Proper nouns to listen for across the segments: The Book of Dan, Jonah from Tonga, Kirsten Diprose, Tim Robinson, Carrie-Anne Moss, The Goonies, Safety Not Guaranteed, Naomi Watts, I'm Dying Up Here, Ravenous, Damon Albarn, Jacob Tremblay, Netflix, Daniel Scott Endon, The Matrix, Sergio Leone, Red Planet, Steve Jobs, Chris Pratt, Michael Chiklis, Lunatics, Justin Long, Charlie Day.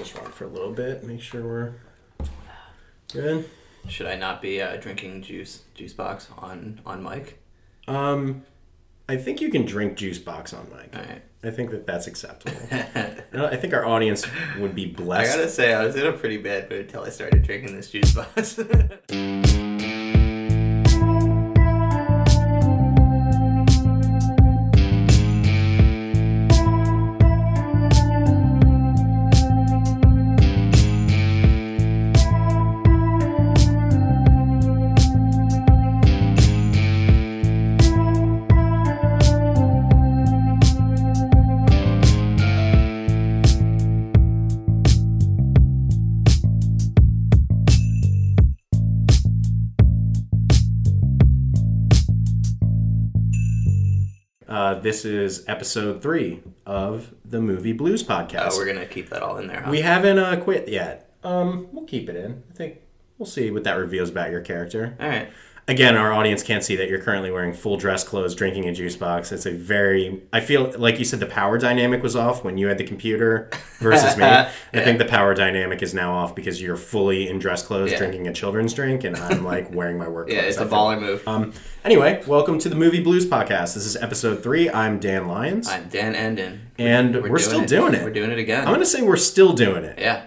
just run for a little bit, make sure we're good. Should I not be drinking juice box on mic? I think you can drink juice box on mic. All right. I think that's acceptable. I think our audience would be blessed. I gotta say, I was in a pretty bad mood until I started drinking this juice box. This is episode 3 of the Movie Blues podcast. We're going to keep that all in there, huh? We haven't quit yet. We'll keep it in. I think we'll see what that reveals about your character. All right. Again, our audience can't see that you're currently wearing full dress clothes, drinking a juice box. It's a very... I feel like you said the power dynamic was off when you had the computer versus me. Yeah. I think the power dynamic is now off because you're fully in dress clothes, drinking a children's drink, and I'm like wearing my work clothes. Yeah, it's a baller move. Anyway, welcome to the Movie Blues podcast. This is episode 3. I'm Dan Lyons. I'm Dan Enden. And we're still doing it. We're doing it again. I'm going to say we're still doing it. Yeah.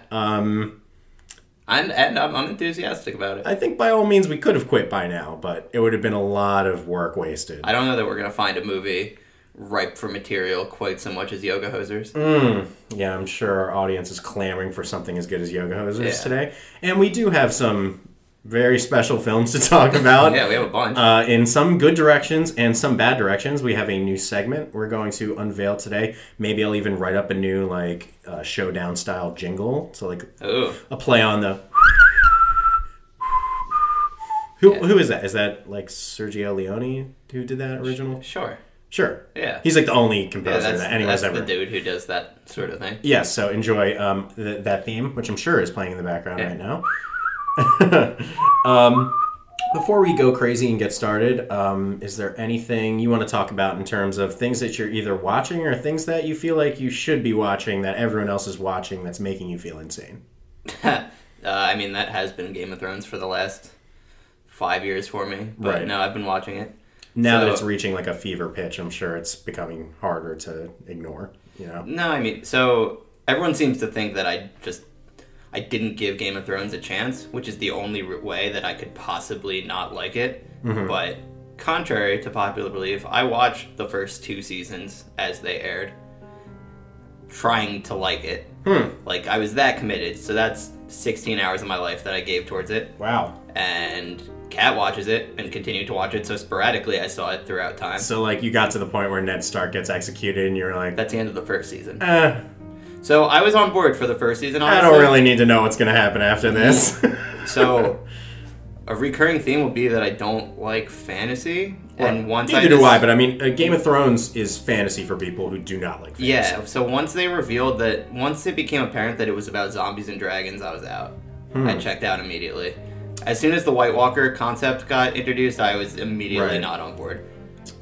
I'm enthusiastic about it. I think by all means we could have quit by now, but it would have been a lot of work wasted. I don't know that we're going to find a movie ripe for material quite so much as Yoga Hosers. Yeah, I'm sure our audience is clamoring for something as good as Yoga Hosers today. And we do have some very special films to talk about. Yeah, we have a bunch. In some good directions and some bad directions, we have a new segment we're going to unveil today. Maybe I'll even write up a new, like, showdown style jingle. So, like, a play on the... Who is that? Is that, like, Sergio Leone who did that original? Sure. Yeah. He's, like, the only composer that anyone's ever... That's the dude who does that sort of thing. Yeah, so enjoy that theme, which I'm sure is playing in the background right now. Before we go crazy and get started, is there anything you want to talk about in terms of things that you're either watching or things that you feel like you should be watching that everyone else is watching that's making you feel insane? I mean, that has been Game of Thrones for the last 5 years for me, but no, I've been watching it. Now that it's reaching like a fever pitch, I'm sure it's becoming harder to ignore, you know? No, I mean, so everyone seems to think that I didn't give Game of Thrones a chance, which is the only way that I could possibly not like it. Mm-hmm. But contrary to popular belief, I watched the first 2 seasons as they aired, trying to like it. Like, I was that committed. So that's 16 hours of my life that I gave towards it. Wow. And Kat watches it and continued to watch it, so sporadically I saw it throughout time. So, like, you got to the point where Ned Stark gets executed and you're like... That's the end of the first season. So I was on board for the first season, honestly. I don't really need to know what's going to happen after this. So a recurring theme will be that I don't like fantasy. Well, and once neither do I, but I mean, Game of Thrones is fantasy for people who do not like fantasy. Yeah, so once it became apparent that it was about zombies and dragons, I was out. I checked out immediately. As soon as the White Walker concept got introduced, I was immediately not on board.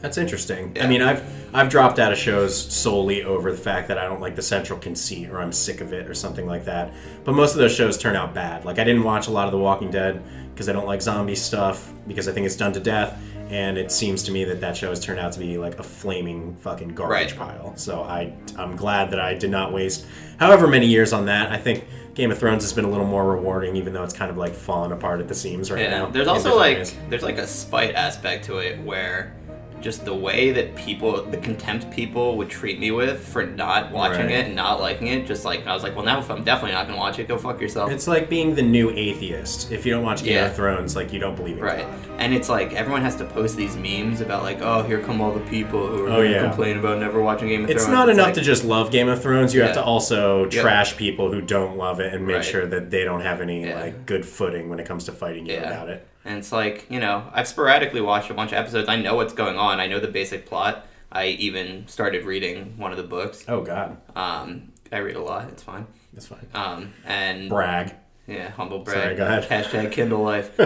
That's interesting. Yeah. I mean, I've dropped out of shows solely over the fact that I don't like the central conceit or I'm sick of it or something like that. But most of those shows turn out bad. Like, I didn't watch a lot of The Walking Dead because I don't like zombie stuff because I think it's done to death. And it seems to me that show has turned out to be like a flaming fucking garbage pile. So I'm glad that I did not waste however many years on that. I think Game of Thrones has been a little more rewarding, even though it's kind of like falling apart at the seams now. There's also like there's like a spite aspect to it where... just the way that people, the contempt people would treat me with for not watching it and not liking it, just like, I was like, well, now if I'm definitely not going to watch it, go fuck yourself. It's like being the new atheist. If you don't watch Game of Thrones, like, you don't believe in God. And it's like, everyone has to post these memes about like, oh, here come all the people who are going to complain about never watching Game of Thrones. It's not enough to just love Game of Thrones. You have to also trash people who don't love it and make sure that they don't have any like good footing when it comes to fighting you about it. And it's like, you know, I've sporadically watched a bunch of episodes. I know what's going on. I know the basic plot. I even started reading one of the books. Oh, God. I read a lot. It's fine. It's fine. And brag. Yeah, humble brag. Sorry, go ahead. Hashtag Kindle life.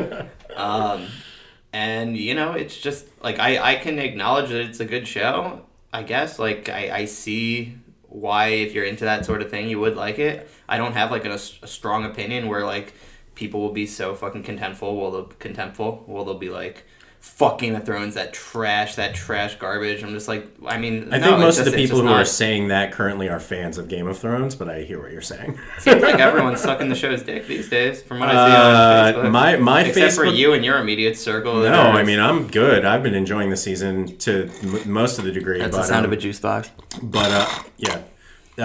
And, you know, it's just, like, I can acknowledge that it's a good show, I guess. Like, I see why, if you're into that sort of thing, you would like it. I don't have, like, a strong opinion where, like, people will be so fucking contemptful. Well, they'll be like, fuck Game of Thrones, that trash garbage. I'm just like, I mean, I think most of the people who are saying that currently are fans of Game of Thrones, but I hear what you're saying. Seems like everyone's sucking the show's dick these days, from what I see on Facebook. My except Facebook... for you and your immediate circle. No, I mean, I'm good. I've been enjoying the season to most of the degree. That's the sound of a juice box. But, yeah.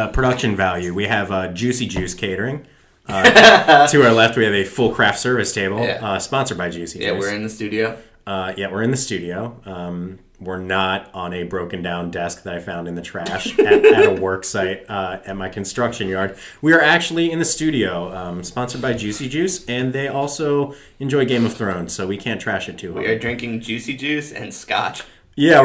Production value. We have Juicy Juice Catering. To our left, we have a full craft service table, sponsored by Juicy Juice. Yeah, we're in the studio. We're not on a broken down desk that I found in the trash at a work site at my construction yard. We are actually in the studio, sponsored by Juicy Juice, and they also enjoy Game of Thrones, so we can't trash it too hard. We are drinking Juicy Juice and scotch. Yeah,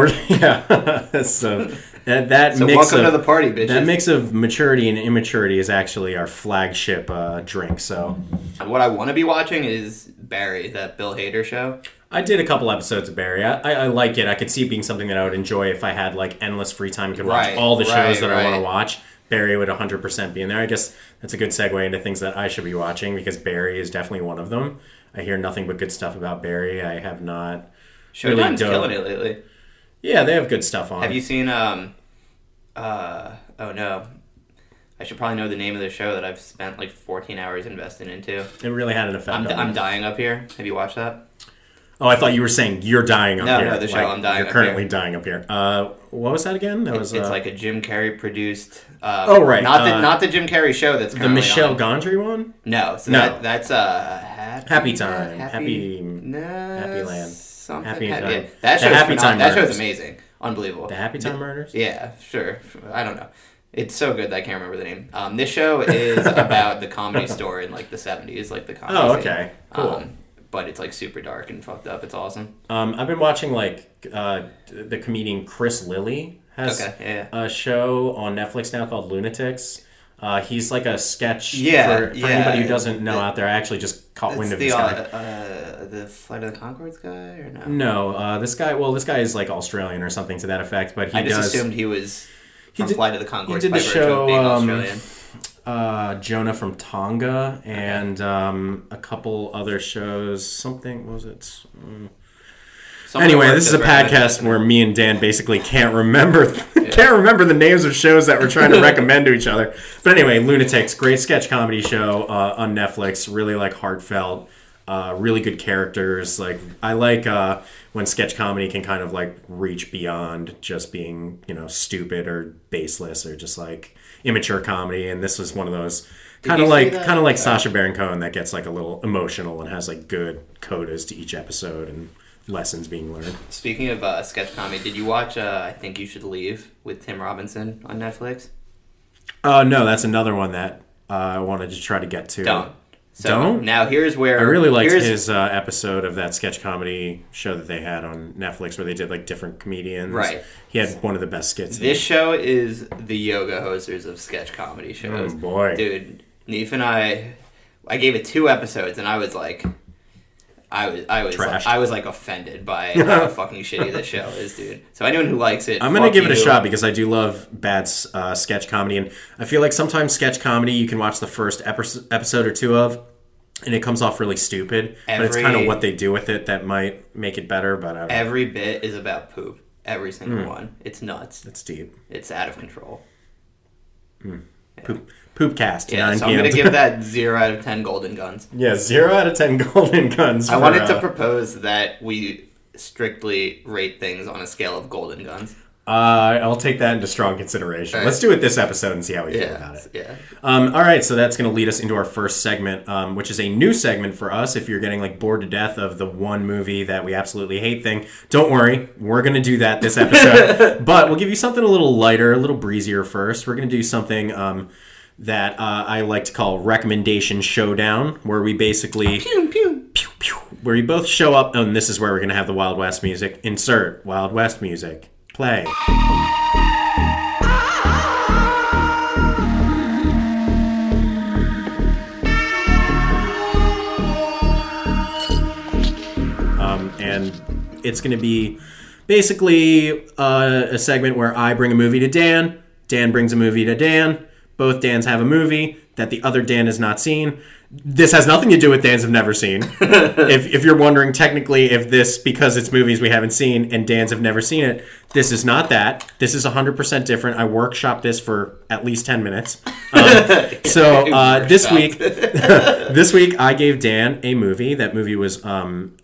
so that so mix welcome of, to the party, bitches. That mix of maturity and immaturity is actually our flagship drink. So, what I want to be watching is Barry, that Bill Hader show. I did a couple episodes of Barry. I like it. I could see it being something that I would enjoy if I had like endless free time. Could watch all the shows that I want to watch. Barry would 100% be in there. I guess that's a good segue into things that I should be watching, because Barry is definitely one of them. I hear nothing but good stuff about Barry. I have not. Showtime's killing it lately. Yeah, they have good stuff on. Have you seen, oh no, I should probably know the name of the show that I've spent like 14 hours investing into. It really had an effect on me. I'm Dying Up Here. Have you watched that? Oh, I thought you were saying You're Dying Up Here. No, the show I'm Dying Up Here. You're currently dying up here. What was that again? That was, it's like a Jim Carrey produced... oh, right. Not the Jim Carrey show that's currently on. The Michelle Gondry one? No. So no. That's Happy Time. Happy Land. Something. Happy Time. Yeah. That show's amazing. Unbelievable. The Happy Time Murders? Yeah, sure. I don't know. It's so good that I can't remember the name. This show is about the Comedy Store in like the 70s, like the comedy scene. Oh, okay. Cool. But it's like super dark and fucked up. It's awesome. I've been watching like the comedian Chris Lilly has a show on Netflix now called Lunatics. He's like a sketch for anybody who doesn't know out there. I actually just caught wind of this guy. The Flight of the Conchords guy or no? No, this guy is like Australian or something to that effect. But I just assumed he was from Flight of the Conchords. He did the show being Australian. Jonah from Tonga and a couple other shows. Something, what was it? Anyway, this is a podcast where me and Dan basically can't remember the names of shows that we're trying to recommend to each other. But anyway, Lunatics, great sketch comedy show on Netflix. Really like heartfelt, really good characters. Like I like when sketch comedy can kind of like reach beyond just being stupid or baseless or just like immature comedy. And this was one of those. Kind of like Sacha Baron Cohen that gets like a little emotional and has like good codas to each episode and lessons being learned. Speaking of sketch comedy, did you watch I Think You Should Leave with Tim Robinson on Netflix? No, that's another one that I wanted to try to get to. Don't? Now here's where... I really liked his episode of that sketch comedy show that they had on Netflix where they did like different comedians. Right. He had one of the best skits. This show is the Yoga Hosers of sketch comedy shows. Oh boy. Dude, Neef and I gave it 2 episodes and I was like... I was offended by how fucking shitty this show is, dude. So anyone who likes it, I'm gonna give it a shot because I do love bad sketch comedy, and I feel like sometimes sketch comedy you can watch the first episode or 2 of, and it comes off really stupid. But it's kind of what they do with it that might make it better. But I don't know. Bit is about poop. Every single one. It's nuts. It's deep. It's out of control. Yeah. Poopcast. Yeah, so I'm going to give that 0 out of 10 golden guns. Yeah, 0 out of 10 golden guns. I wanted to propose that we strictly rate things on a scale of golden guns. I'll take that into strong consideration. Right. Let's do it this episode and see how we feel about it. Yeah. All right, so that's going to lead us into our first segment, which is a new segment for us. If you're getting like bored to death of the one movie that we absolutely hate thing, don't worry. We're going to do that this episode. But we'll give you something a little lighter, a little breezier first. We're going to do something... that I like to call Recommendation Showdown, where we basically where we both show up, and this is where we're going to have the Wild West music. Insert Wild West music. Play. And it's going to be basically a segment where I bring a movie to Dan. Dan brings a movie to Dan. Both Dans have a movie that the other Dan has not seen. This has nothing to do with Dans have never seen. If you're wondering technically if this, because it's movies we haven't seen and Dans have never seen it, this is not that. This is 100% different. I workshopped this for at least 10 minutes. This week I gave Dan a movie. That movie was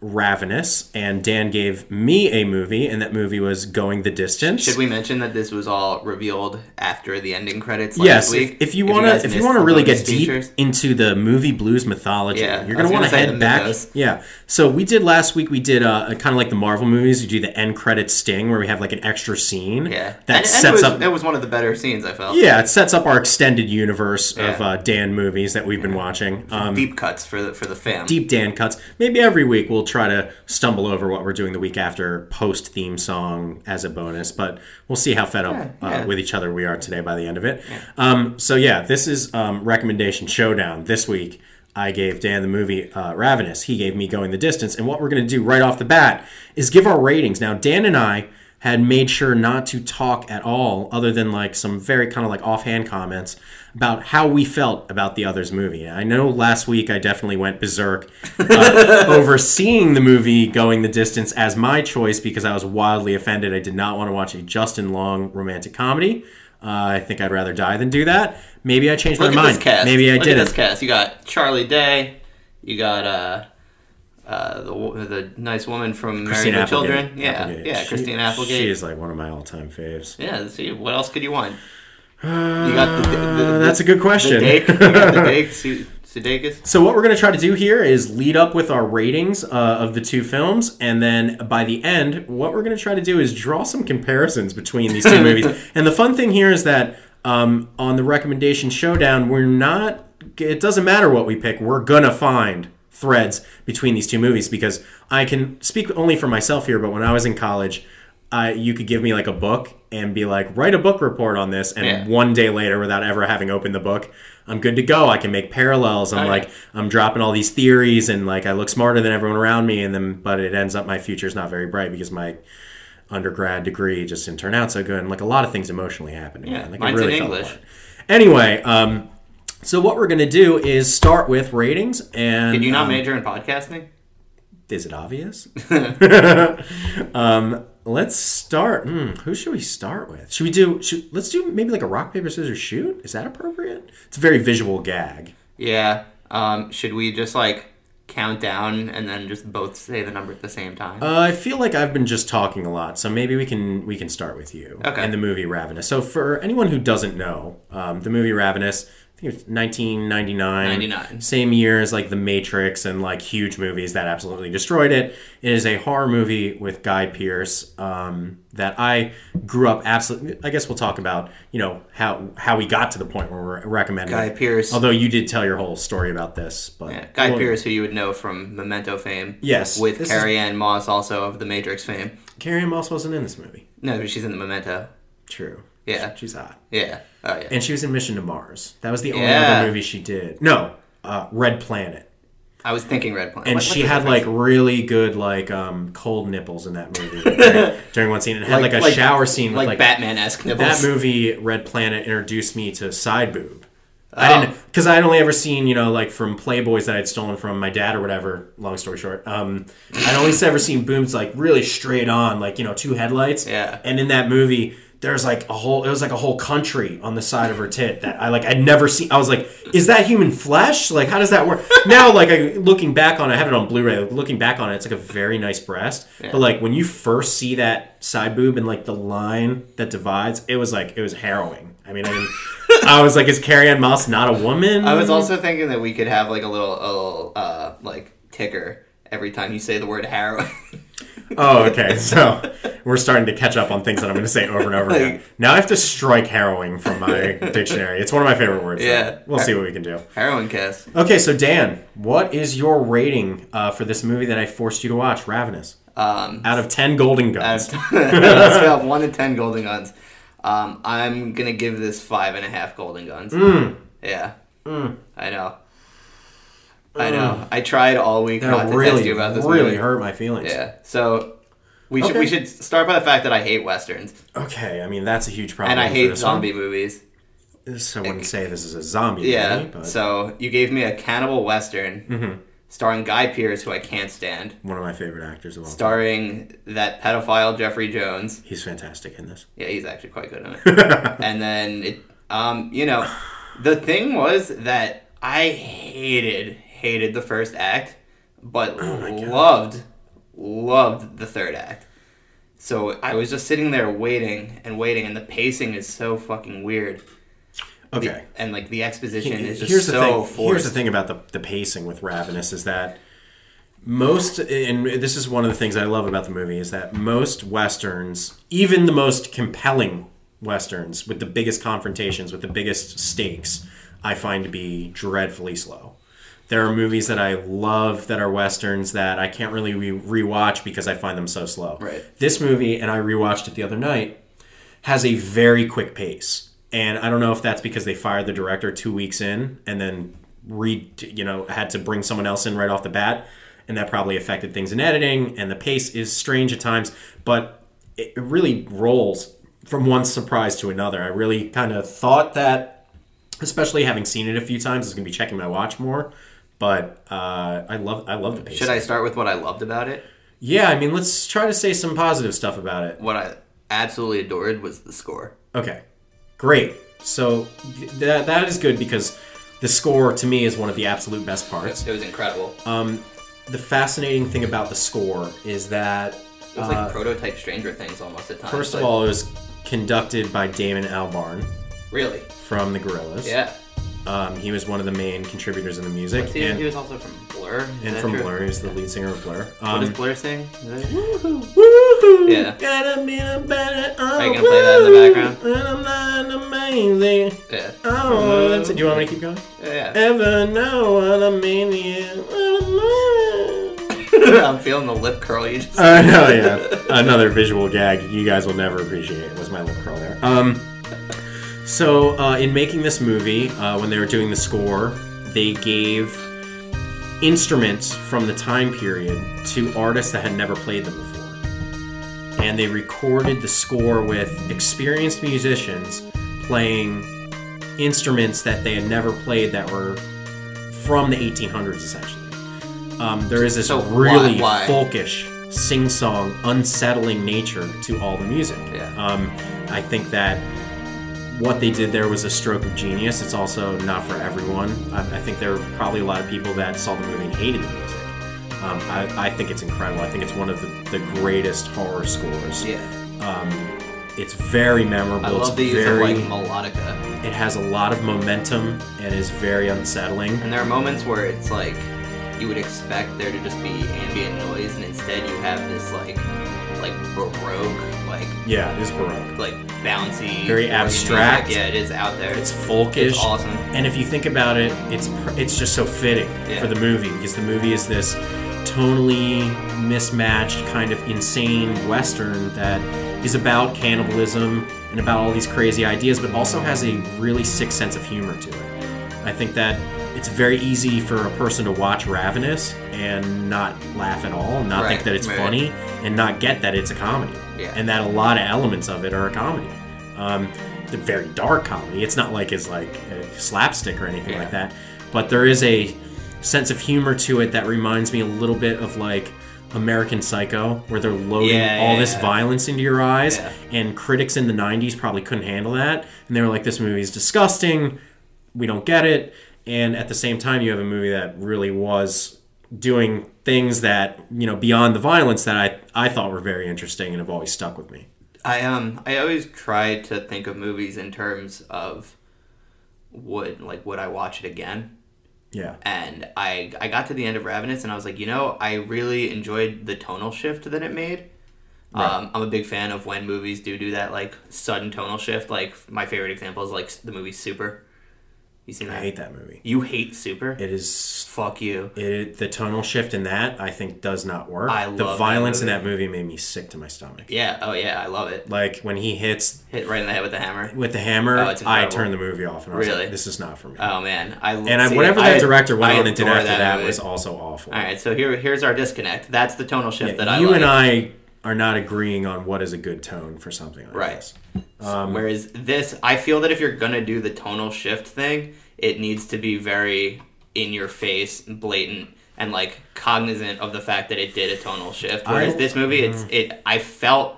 Ravenous, and Dan gave me a movie, and that movie was Going the Distance. Should we mention that this was all revealed after the ending credits last week? Yes. If you want to really get deep into the movie blues mythology, you're going to want to head back. Mythos. Yeah. So last week we did kind of like the Marvel movies. You do the end credits sting where we have like an extra scene that sets up. That was one of the better scenes, I felt. Yeah, it sets up our extended universe of Dan movies that we've been watching. Deep cuts for the fam. Deep Dan cuts. Maybe every week we'll try to stumble over what we're doing the week after post theme song as a bonus, but we'll see how fed up with each other we are today by the end of it. Yeah. This is Recommendation Showdown. This week I gave Dan the movie Ravenous. He gave me Going the Distance. And what we're going to do right off the bat is give our ratings. Now, Dan and I had made sure not to talk at all, other than like some very kind of like offhand comments about how we felt about the other's movie. I know last week I definitely went berserk overseeing the movie Going the Distance as my choice because I was wildly offended. I did not want to watch a Justin Long romantic comedy. I think I'd rather die than do that. Maybe I changed my mind. Look at this cast. You got Charlie Day. You got... the nice woman from Married with Children. Christine Applegate. She is like one of my all-time faves. Yeah, see, what else could you want? You got the that's a good question. Sudeikis. So what we're going to try to do here is lead up with our ratings of the two films, and then by the end, what we're going to try to do is draw some comparisons between these two movies. And the fun thing here is that on the Recommendation Showdown, it doesn't matter what we pick, we're going to find threads between these two movies, because I can speak only for myself here, but when I was in college, you could give me like a book and be like, write a book report on this, and one day later, without ever having opened the book, I'm good to go. I can make parallels. I'm dropping all these theories, and like I look smarter than everyone around me, but it ends up my future's not very bright because my undergrad degree just didn't turn out so good, and like a lot of things emotionally happened. Yeah, like, mine's really in English. Anyway, so what we're going to do is start with ratings. And did you not major in podcasting? Is it obvious? Let's start. Who should we start with? Let's do maybe like a rock, paper, scissors, shoot. Is that appropriate? It's a very visual gag. Yeah. Should we just like count down and then just both say the number at the same time? I feel like I've been just talking a lot, so maybe we can start with you. Okay. And the movie Ravenous. So for anyone who doesn't know, the movie Ravenous... It was 1999, same year as like The Matrix and like huge movies that absolutely destroyed it. It is a horror movie with Guy Pearce that I grew up absolutely. I guess we'll talk about how we got to the point where we're recommending Guy Pearce. Although you did tell your whole story about this, but Guy Pearce, who you would know from Memento fame, yes, with Carrie-Anne Moss, also of The Matrix fame. Carrie-Anne Moss wasn't in this movie. No, but she's in the Memento. True. Yeah. She's hot. Yeah. Oh, yeah. And she was in Mission to Mars. That was the only other movie she did. No. Red Planet. I was thinking Red Planet. And she had like really good like cold nipples in that movie during one scene. And had like a shower scene with like Batman-esque nipples. That movie, Red Planet, introduced me to side boob. Because I'd only ever seen, like from Playboys that I'd stolen from my dad or whatever, long story short, I'd only ever seen boobs like really straight on, like, two headlights. Yeah. And in that movie... There's like a whole country on the side of her tit that I'd never seen. I was like, is that human flesh? Like, how does that work? Now, looking back on it, I have it on Blu-ray. Looking back on it, it's like a very nice breast. Yeah. But like when you first see that side boob and like the line that divides, it was harrowing. I was like, is Carrie-Anne Moss not a woman? I was also thinking that we could have like a little like ticker every time you say the word harrowing. Oh, okay. So we're starting to catch up on things that I'm going to say over and over again. Now I have to strike harrowing from my dictionary. It's one of my favorite words. Yeah. We'll see what we can do. Harrowing cast. Okay, so Dan, what is your rating for this movie that I forced you to watch, Ravenous? Out of 10 golden guns. Let's have 1 to 10 golden guns. I'm going to give this 5.5 golden guns. Yeah. I know. I know. I tried all week not to test you about this movie. That really hurt my feelings. Yeah. So We should start by the fact that I hate Westerns. Okay, I mean, that's a huge problem. And I hate zombie movies. Someone would say this is a zombie movie. Yeah, so you gave me a cannibal Western starring Guy Pearce, who I can't stand. One of my favorite actors of all time. Starring that pedophile Jeffrey Jones. He's fantastic in this. Yeah, he's actually quite good in it. And then, the thing was that I hated the first act, but loved the third act. So I was just sitting there waiting, and the pacing is so fucking weird. Okay. And the exposition is just so forced. Here's the thing about the pacing with Ravenous is that most, and this is one of the things I love about the movie, is that most Westerns, even the most compelling Westerns, with the biggest confrontations, with the biggest stakes, I find to be dreadfully slow. There are movies that I love that are Westerns that I can't really rewatch because I find them so slow. Right. This movie, and I rewatched it the other night, has a very quick pace. And I don't know if that's because they fired the director 2 weeks in and then had to bring someone else in right off the bat. And that probably affected things in editing. And the pace is strange at times. But it really rolls from one surprise to another. I really kind of thought that, especially having seen it a few times, I was going to be checking my watch more. But I love the pace. Should I start with what I loved about it? Yeah, I mean, let's try to say some positive stuff about it. What I absolutely adored was the score. Okay, great. So that is good because the score, to me, is one of the absolute best parts. It was incredible. The fascinating thing about the score is that... It was like prototype Stranger Things almost at times. First of all, it was conducted by Damon Albarn. Really? From the Gorillaz. Yeah. He was one of the main contributors in the music. He was also from Blur. And from Blur, he was the lead singer of Blur. What does Blur sing? Woohoo! Woohoo! Yeah. Gotta be the better. Oh, are you gonna play that in the background? And I'm not amazing. Yeah. Oh, that's it. Do you want me to keep going? Yeah. Ever know what I mean? I'm feeling the lip curl you just. I know, yeah. Another visual gag you guys will never appreciate was my lip curl there. So, in making this movie, when they were doing the score, they gave instruments from the time period to artists that had never played them before. And they recorded the score with experienced musicians playing instruments that they had never played that were from the 1800s, essentially. There is this really folkish, sing-song, unsettling nature to all the music. Yeah. I think that... what they did there was a stroke of genius. It's also not for everyone. I think there were probably a lot of people that saw the movie and hated the music. I think it's incredible. I think it's one of the greatest horror scores. Yeah. It's very memorable. I love the use of melodica. It has a lot of momentum and is very unsettling. And there are moments where it's like you would expect there to just be ambient noise, and instead you have this like baroque, yeah, it is baroque, bouncy, very abstract. Yeah, it is out there. It's folkish. It's awesome. And if you think about it, it's just so fitting for the movie because the movie is this tonally mismatched kind of insane Western that is about cannibalism and about all these crazy ideas, but also has a really sick sense of humor to it. I think that it's very easy for a person to watch Ravenous and not laugh at all, not think that it's funny, and not get that it's a comedy. Yeah. And that a lot of elements of it are a comedy. The very dark comedy. It's not like it's like a slapstick or anything like that. But there is a sense of humor to it that reminds me a little bit of American Psycho, where they're loading all this violence into your eyes. Yeah. And critics in the 90s probably couldn't handle that. And they were like, this movie is disgusting. We don't get it. And at the same time, you have a movie that really was doing things that, beyond the violence that I thought were very interesting and have always stuck with me. I always try to think of movies in terms of would I watch it again? Yeah. And I got to the end of Ravenous and I was like, I really enjoyed the tonal shift that it made. Right. I'm a big fan of when movies do that, sudden tonal shift. My favorite example is, the movie Super. You seen that? I hate that movie. You hate Super? It is... Fuck you. The tonal shift in that, I think, does not work. I love the violence in that movie made me sick to my stomach. Yeah. Oh, yeah. I love it. When he hits... Hit right in the head with the hammer? With the hammer, I turned the movie off. And I was really? Like, this is not for me. Oh, man. Whatever that director went on and did after that was also awful. All right. So here's our disconnect. That's the tonal shift that I like. You and I are not agreeing on what is a good tone for something like this. Whereas this, I feel that if you're going to do the tonal shift thing, it needs to be very in your face, blatant, and like cognizant of the fact that it did a tonal shift. Whereas this movie, I felt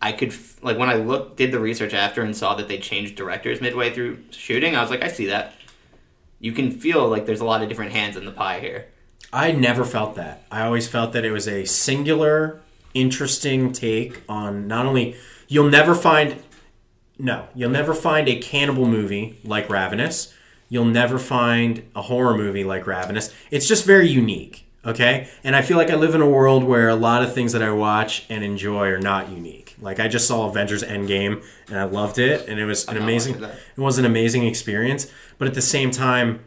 when I did the research after and saw that they changed directors midway through shooting, I was like, I see that. You can feel like there's a lot of different hands in the pie here. I never felt that. I always felt that it was a singular, interesting take on not only... you'll never find a cannibal movie like Ravenous. You'll never find a horror movie like Ravenous. It's just very unique, okay? And I feel like I live in a world where a lot of things that I watch and enjoy are not unique. Like, I just saw Avengers Endgame, and I loved it, and it was an amazing experience. But at the same time,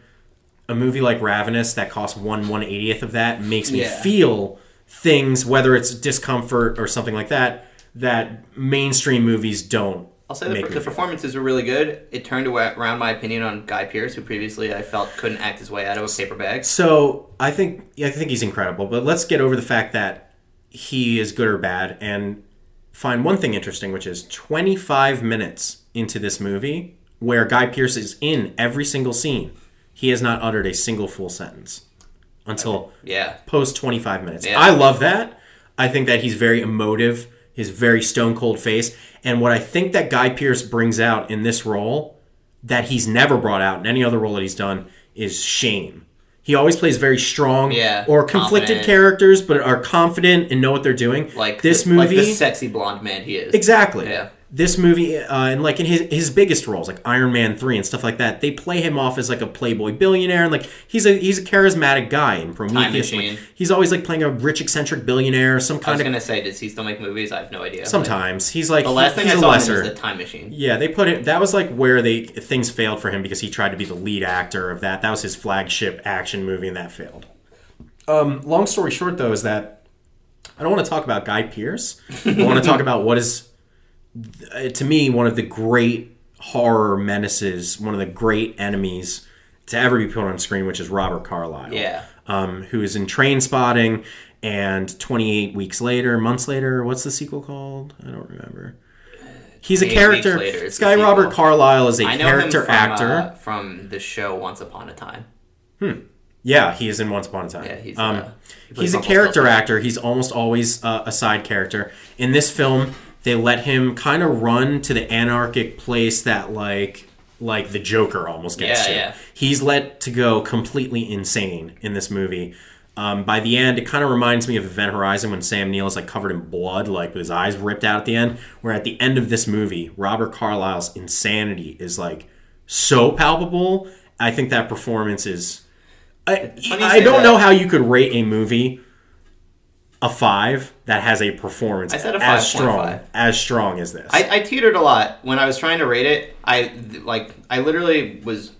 a movie like Ravenous that costs 1/180th of that makes me feel things, whether it's discomfort or something like that, that mainstream movies don't. I'll say the performances were really good. It turned around my opinion on Guy Pearce, who previously I felt couldn't act his way out of a paper bag. So I think he's incredible. But let's get over the fact that he is good or bad and find one thing interesting, which is 25 minutes into this movie where Guy Pearce is in every single scene. He has not uttered a single full sentence until post 25 minutes. Yeah. I love that. I think that he's very emotive. His very stone-cold face. And what I think that Guy Pearce brings out in this role that he's never brought out in any other role that he's done is shame. He always plays very strong or conflicted characters, but are confident and know what they're doing. Like this movie, like the sexy blonde man he is. Exactly. Yeah. This movie, and like in his biggest roles, like Iron Man 3 and stuff like that, they play him off as like a playboy billionaire, and like he's a charismatic guy in Prometheus. Like, he's always like playing a rich eccentric billionaire, some kind of. I was gonna say, does he still make movies? I have no idea. Sometimes he's like the last thing I saw him was The Time Machine. Yeah, they put it. That was like where things failed for him because he tried to be the lead actor of that. That was his flagship action movie, and that failed. Long story short, though, is that I don't want to talk about Guy Pearce. I want to talk about what is. To me, one of the great horror menaces, one of the great enemies to ever be put on screen, which is Robert Carlyle. Yeah. Who is in Trainspotting and 28 months later, what's the sequel called? I don't remember. He's a character. This guy Robert Carlyle is a character actor. From the show Once Upon a Time. Yeah, he is in Once Upon a Time. Yeah, he's a character actor. He's almost always a side character. In this film... They let him kind of run to the anarchic place that, like the Joker almost gets to. Yeah. He's let to go completely insane in this movie. By the end, it kind of reminds me of Event Horizon when Sam Neill is, like, covered in blood, like, with his eyes ripped out at the end. Where at the end of this movie, Robert Carlyle's insanity is, like, so palpable. I think that performance is... I don't know how you could rate a movie... A 5 that has a performance as strong as this. I teetered a lot when I was trying to rate it. I literally was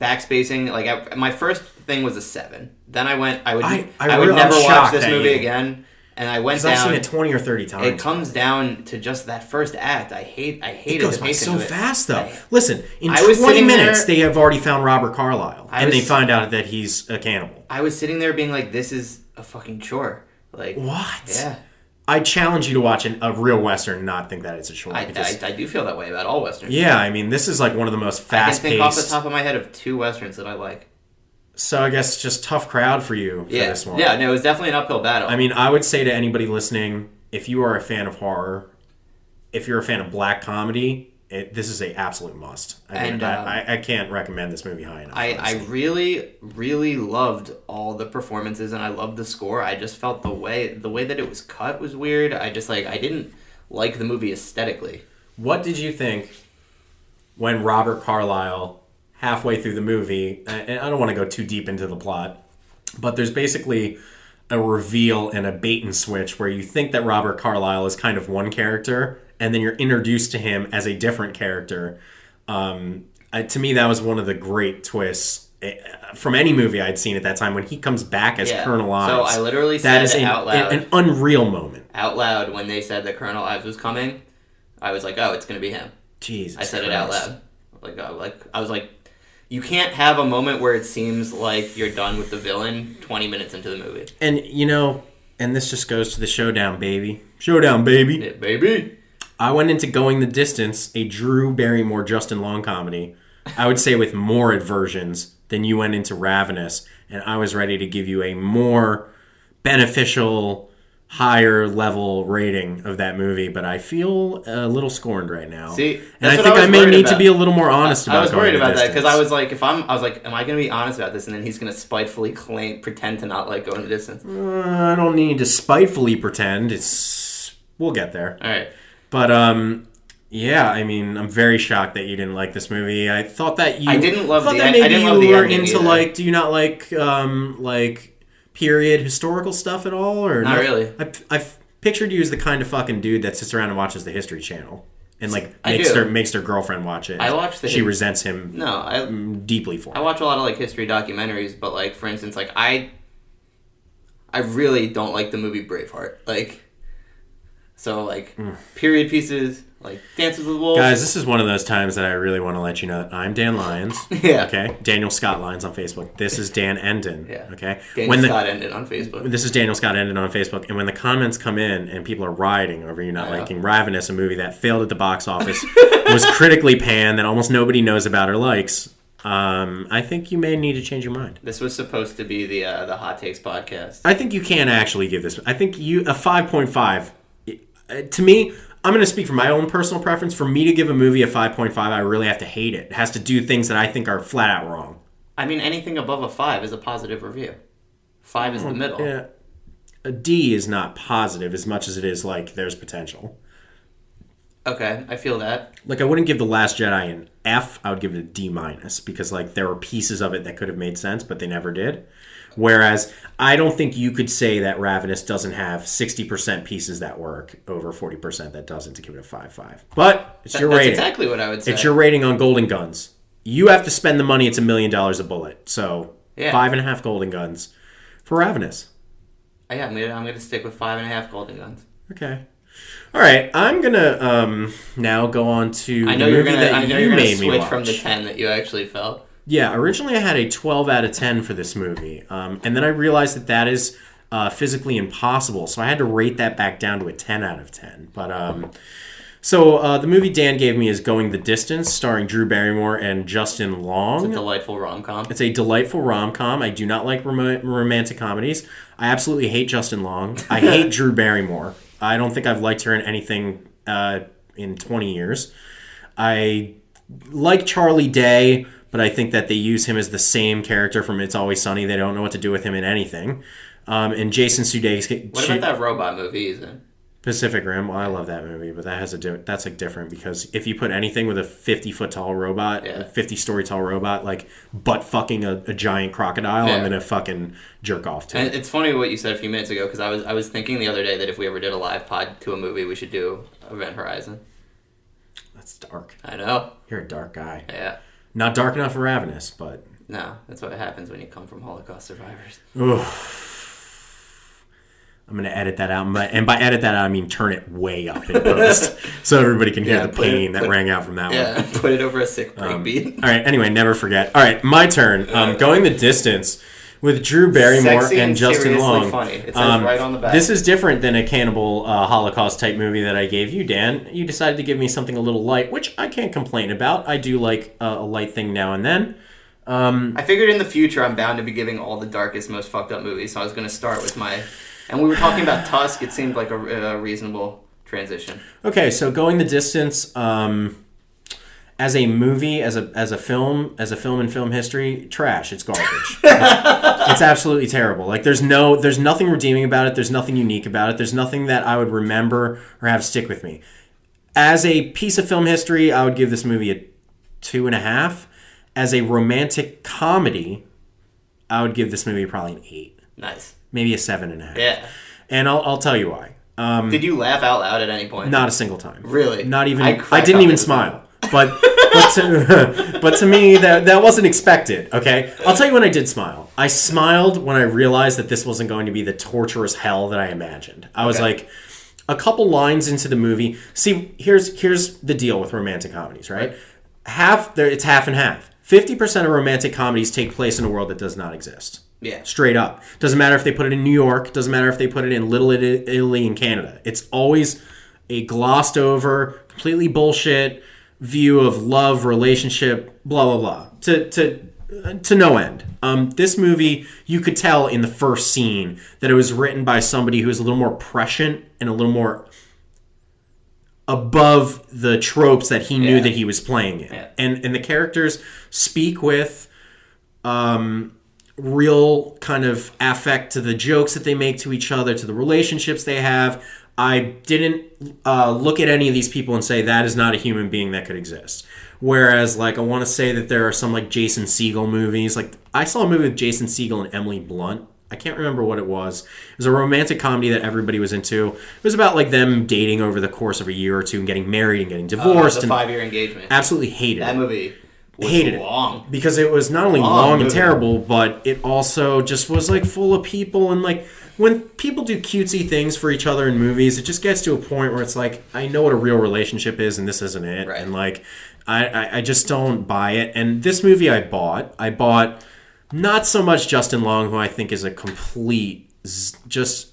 backspacing. Like my first thing was a 7. Then I went. I would never watch this movie again. And I went down. I've seen it 20 or 30 times. It comes down to just that first act. I hated it. Goes by so fast though. Listen, in 20 minutes they have already found Robert Carlyle, and they find out that he's a cannibal. I was sitting there being like, "This is a fucking chore." Like, what? Yeah. I challenge you to watch a real Western and not think that it's a short. I do feel that way about all Westerns. Yeah, I mean, this is like one of the most fast-paced... I can think off the top of my head of 2 Westerns that I like. So I guess just tough crowd for you for this one. Yeah, no, it was definitely an uphill battle. I mean, I would say to anybody listening, if you are a fan of horror, if you're a fan of black comedy, this is an absolute must. I can't recommend this movie high enough. I really, really loved all the performances, and I loved the score. I just felt the way that it was cut was weird. I just I didn't like the movie aesthetically. What did you think when Robert Carlyle, halfway through the movie, and I don't want to go too deep into the plot, but there's basically a reveal and a bait and switch where you think that Robert Carlyle is kind of one character, and then you're introduced to him as a different character. To me, that was one of the great twists from any movie I'd seen at that time. When he comes back as Colonel Ives. So I literally said it out loud. An unreal moment. Out loud, when they said that Colonel Ives was coming, I was like, oh, it's going to be him. Jesus I said Christ. It out loud. I was like, you can't have a moment where it seems like you're done with the villain 20 minutes into the movie. And, you know... And this just goes to the showdown, baby. Showdown, baby. Yeah, baby. I went into Going the Distance, a Drew Barrymore, Justin Long comedy, I would say with more aversions than you went into Ravenous. And I was ready to give you a more beneficial, higher level rating of that movie. But I feel a little scorned right now. See, and I think I may need to be a little more honest about it. I was worried about that because I was like, am I going to be honest about this? And then he's going to spitefully pretend to not like Going the Distance. I don't need to spitefully pretend. We'll get there. All right. But, yeah, I mean, I'm very shocked that you didn't like this movie. I thought that you... I didn't love the ending either. Like, do you not like, period historical stuff at all? Or not really. I've pictured you as the kind of fucking dude that sits around and watches the History Channel. And, like, makes their girlfriend watch it. I watch the... She resents him deeply for it. I watch a lot of, like, history documentaries, but, like, for instance, like, I really don't like the movie Braveheart. Like... So, like, period pieces, like, Dances with Wolves. Guys, this is one of those times that I really want to let you know that I'm Dan Lyons. Yeah. Okay? Daniel Scott Lyons on Facebook. This is Dan Endon. Yeah. Okay? This is Daniel Scott Endon on Facebook. And when the comments come in and people are rioting over you not liking Ravenous, a movie that failed at the box office, was critically panned, that almost nobody knows about or likes, I think you may need to change your mind. This was supposed to be the Hot Takes podcast. I think you can actually give this... I think you... A 5.5... To me, I'm going to speak from my own personal preference. For me to give a movie a 5.5, I really have to hate it. It has to do things that I think are flat out wrong. I mean, anything above a 5 is a positive review. 5 is the middle. Yeah. A D is not positive as much as it is like there's potential. Okay, I feel that. Like, I wouldn't give The Last Jedi an F. I would give it a D- because, like, there were pieces of it that could have made sense, but they never did. Whereas I don't think you could say that Ravenous doesn't have 60% pieces that work over 40% that doesn't to give it a 5.5. But it's your rating. That's exactly what I would say. It's your rating on Golden Guns. You have to spend the money. It's $1 million a bullet. So 5.5 Golden Guns for Ravenous. Yeah, I'm going to stick with 5.5 Golden Guns. Okay. All right. I'm going to now go on to the movie that you made me watch. I know you're going to switch from the 10 that you actually felt. Yeah, originally I had a 12 out of 10 for this movie, and then I realized that is physically impossible, so I had to rate that back down to a 10 out of 10. But the movie Dan gave me is Going the Distance, starring Drew Barrymore and Justin Long. It's a delightful rom-com. It's a delightful rom-com. I do not like romantic comedies. I absolutely hate Justin Long. I hate Drew Barrymore. I don't think I've liked her in anything in 20 years. I like Charlie Day, but I think that they use him as the same character from It's Always Sunny. They don't know what to do with him in anything. And Jason Sudeikis... What about that robot movie he's in? Pacific Rim. Well, I love that movie, but that's like different because if you put anything with a 50-foot tall robot, a 50-story tall robot, like butt fucking a giant crocodile, I'm gonna fucking jerk off to. And it's funny what you said a few minutes ago because I was thinking the other day that if we ever did a live pod to a movie, we should do Event Horizon. That's dark. I know. You're a dark guy. Yeah. Not dark enough for Ravenous, but... No, that's what happens when you come from Holocaust survivors. Oof. I'm going to edit that out. And by edit that out, I mean turn it way up in post so everybody can hear the pain that rang out from that one. Yeah, put it over a sick breakbeat. All right, anyway, never forget. All right, my turn. Going the Distance with Drew Barrymore and Justin Long. Funny. It says right on the back. This is different than a cannibal Holocaust-type movie that I gave you, Dan. You decided to give me something a little light, which I can't complain about. I do like a light thing now and then. I figured in the future I'm bound to be giving all the darkest, most fucked-up movies, so I was going to start with my... And we were talking about Tusk. It seemed like a reasonable transition. Okay, so Going the Distance... As a movie, as a film in film history, trash. It's garbage. It's absolutely terrible. Like there's nothing redeeming about it. There's nothing unique about it. There's nothing that I would remember or have stick with me. As a piece of film history, I would give this movie a 2.5. As a romantic comedy, I would give this movie probably an 8. Nice. Maybe a 7.5. Yeah. And I'll tell you why. Did you laugh out loud at any point? Not a single time. Really? Not even. I didn't even smile. But to me, that wasn't expected, okay? I'll tell you when I did smile. I smiled when I realized that this wasn't going to be the torturous hell that I imagined. I was like, a couple lines into the movie. See, here's the deal with romantic comedies, right? It's half and half. 50% of romantic comedies take place in a world that does not exist. Yeah. Straight up. Doesn't matter if they put it in New York. Doesn't matter if they put it in Little Italy and Canada. It's always a glossed over, completely bullshit view of love, relationship, blah, blah, blah. To no end. This movie, you could tell in the first scene that it was written by somebody who was a little more prescient and a little more above the tropes that he knew that he was playing in. Yeah. And the characters speak with real kind of affect to the jokes that they make to each other, to the relationships they have. I didn't look at any of these people and say, that is not a human being that could exist. Whereas, like, I want to say that there are some, like, Jason Segel movies. Like, I saw a movie with Jason Segel and Emily Blunt. I can't remember what it was. It was a romantic comedy that everybody was into. It was about, like, them dating over the course of a year or two and getting married and getting divorced. It was a 5-year engagement. Absolutely hated it. That movie was long. Because it was not only long and terrible, but it also just was, like, full of people. And, like, when people do cutesy things for each other in movies, it just gets to a point where it's like, I know what a real relationship is, and this isn't it. Right. And, like, I just don't buy it. And this movie I bought. I bought not so much Justin Long, who I think is a complete, just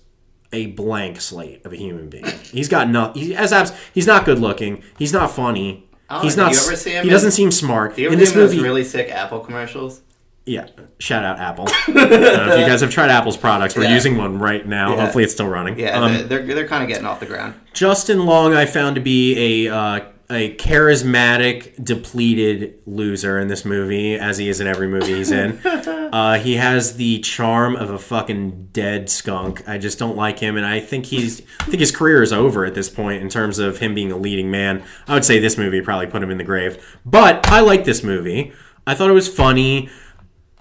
a blank slate of a human being. He's got he's not good looking. He's not funny. Did you ever see him? He doesn't seem smart. Do you ever see him in those really sick Apple commercials? Yeah. Shout out Apple. I don't know if you guys have tried Apple's products. We're using one right now. Yeah. Hopefully it's still running. Yeah, they're kind of getting off the ground. Justin Long I found to be a charismatic, depleted loser in this movie, as he is in every movie he's in. He has the charm of a fucking dead skunk. I just don't like him, and I think his career is over at this point in terms of him being a leading man. I would say this movie probably put him in the grave. But I like this movie. I thought it was funny.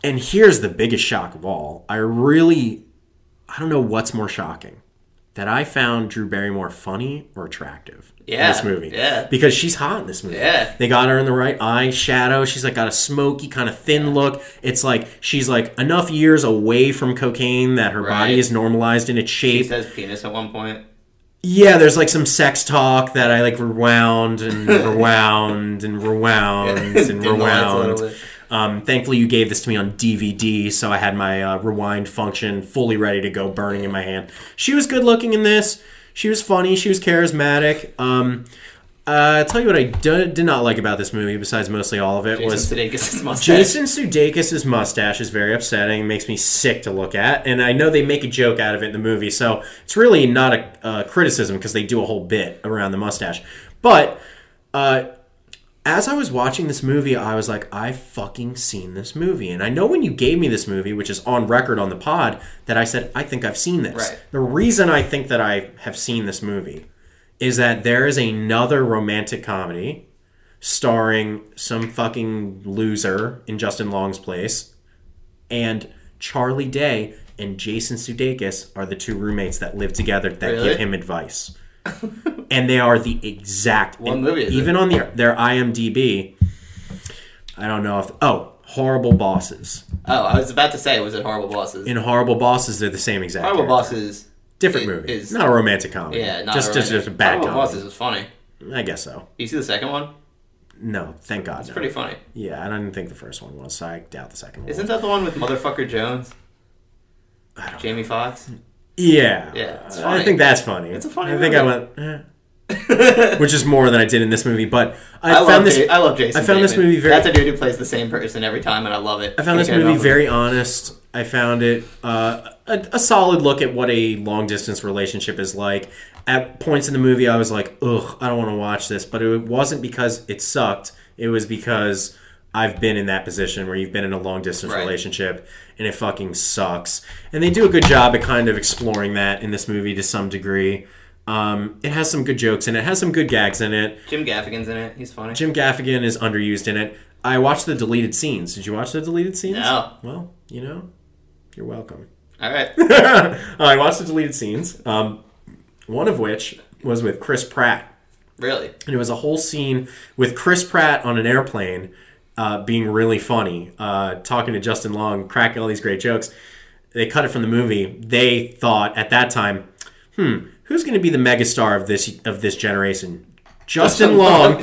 And here's the biggest shock of all. I don't know what's more shocking. That I found Drew Barrymore funny or attractive in this movie. Yeah. Because she's hot in this movie. Yeah. They got her in the right eye shadow. She's like got a smoky, kind of thin look. It's like she's like enough years away from cocaine that her body is normalized in its shape. She says penis at one point. Yeah, there's like some sex talk that I like rewound and rewound and rewound and rewound. Thankfully, you gave this to me on DVD, so I had my rewind function fully ready to go, burning in my hand. She was good looking in this. She was funny. She was charismatic. I'll tell you what I did not like about this movie, besides mostly all of it, was Jason Sudeikis' mustache is very upsetting. It makes me sick to look at. And I know they make a joke out of it in the movie, so it's really not a criticism because they do a whole bit around the mustache. But as I was watching this movie, I was like, I've fucking seen this movie. And I know when you gave me this movie, which is on record on the pod, that I said, I think I've seen this. Right. The reason I think that I have seen this movie is that there is another romantic comedy starring some fucking loser in Justin Long's place. And Charlie Day and Jason Sudeikis are the two roommates that live together that give him advice. And they are the exact one movie is even it? On their IMDb. I don't know if Horrible Bosses. Oh, I was about to say, was it Horrible Bosses? In Horrible Bosses, they're the same exact. Horrible Bosses, different movie. Is not a romantic comedy. Yeah, not just a bad comedy. Horrible Bosses is funny. I guess so. You see the second one? No, thank God. It's pretty funny. Yeah, I didn't think the first one was, so I doubt the second one. Isn't that the one with motherfucker Jones? I don't Jamie Foxx? Yeah, it's funny. I think that's funny. It's a funny movie. I went, eh. Which is more than I did in this movie. But I love Jason. I found this movie very. That's a dude who plays the same person every time, and I love it. I found this movie very honest. I found it a solid look at what a long distance relationship is like. At points in the movie, I was like, "Ugh, I don't want to watch this," but it wasn't because it sucked. It was because I've been in that position where you've been in a long-distance relationship, and it fucking sucks. And they do a good job at kind of exploring that in this movie to some degree. It has some good jokes in it. It has some good gags in it. Jim Gaffigan's in it. He's funny. Jim Gaffigan is underused in it. I watched the deleted scenes. Did you watch the deleted scenes? No. Well, you know, you're welcome. All right. I watched the deleted scenes, one of which was with Chris Pratt. Really? And it was a whole scene with Chris Pratt on an airplane being really funny, talking to Justin Long, cracking all these great jokes. They cut it from the movie. They thought at that time, who's going to be the megastar of this generation? Justin Long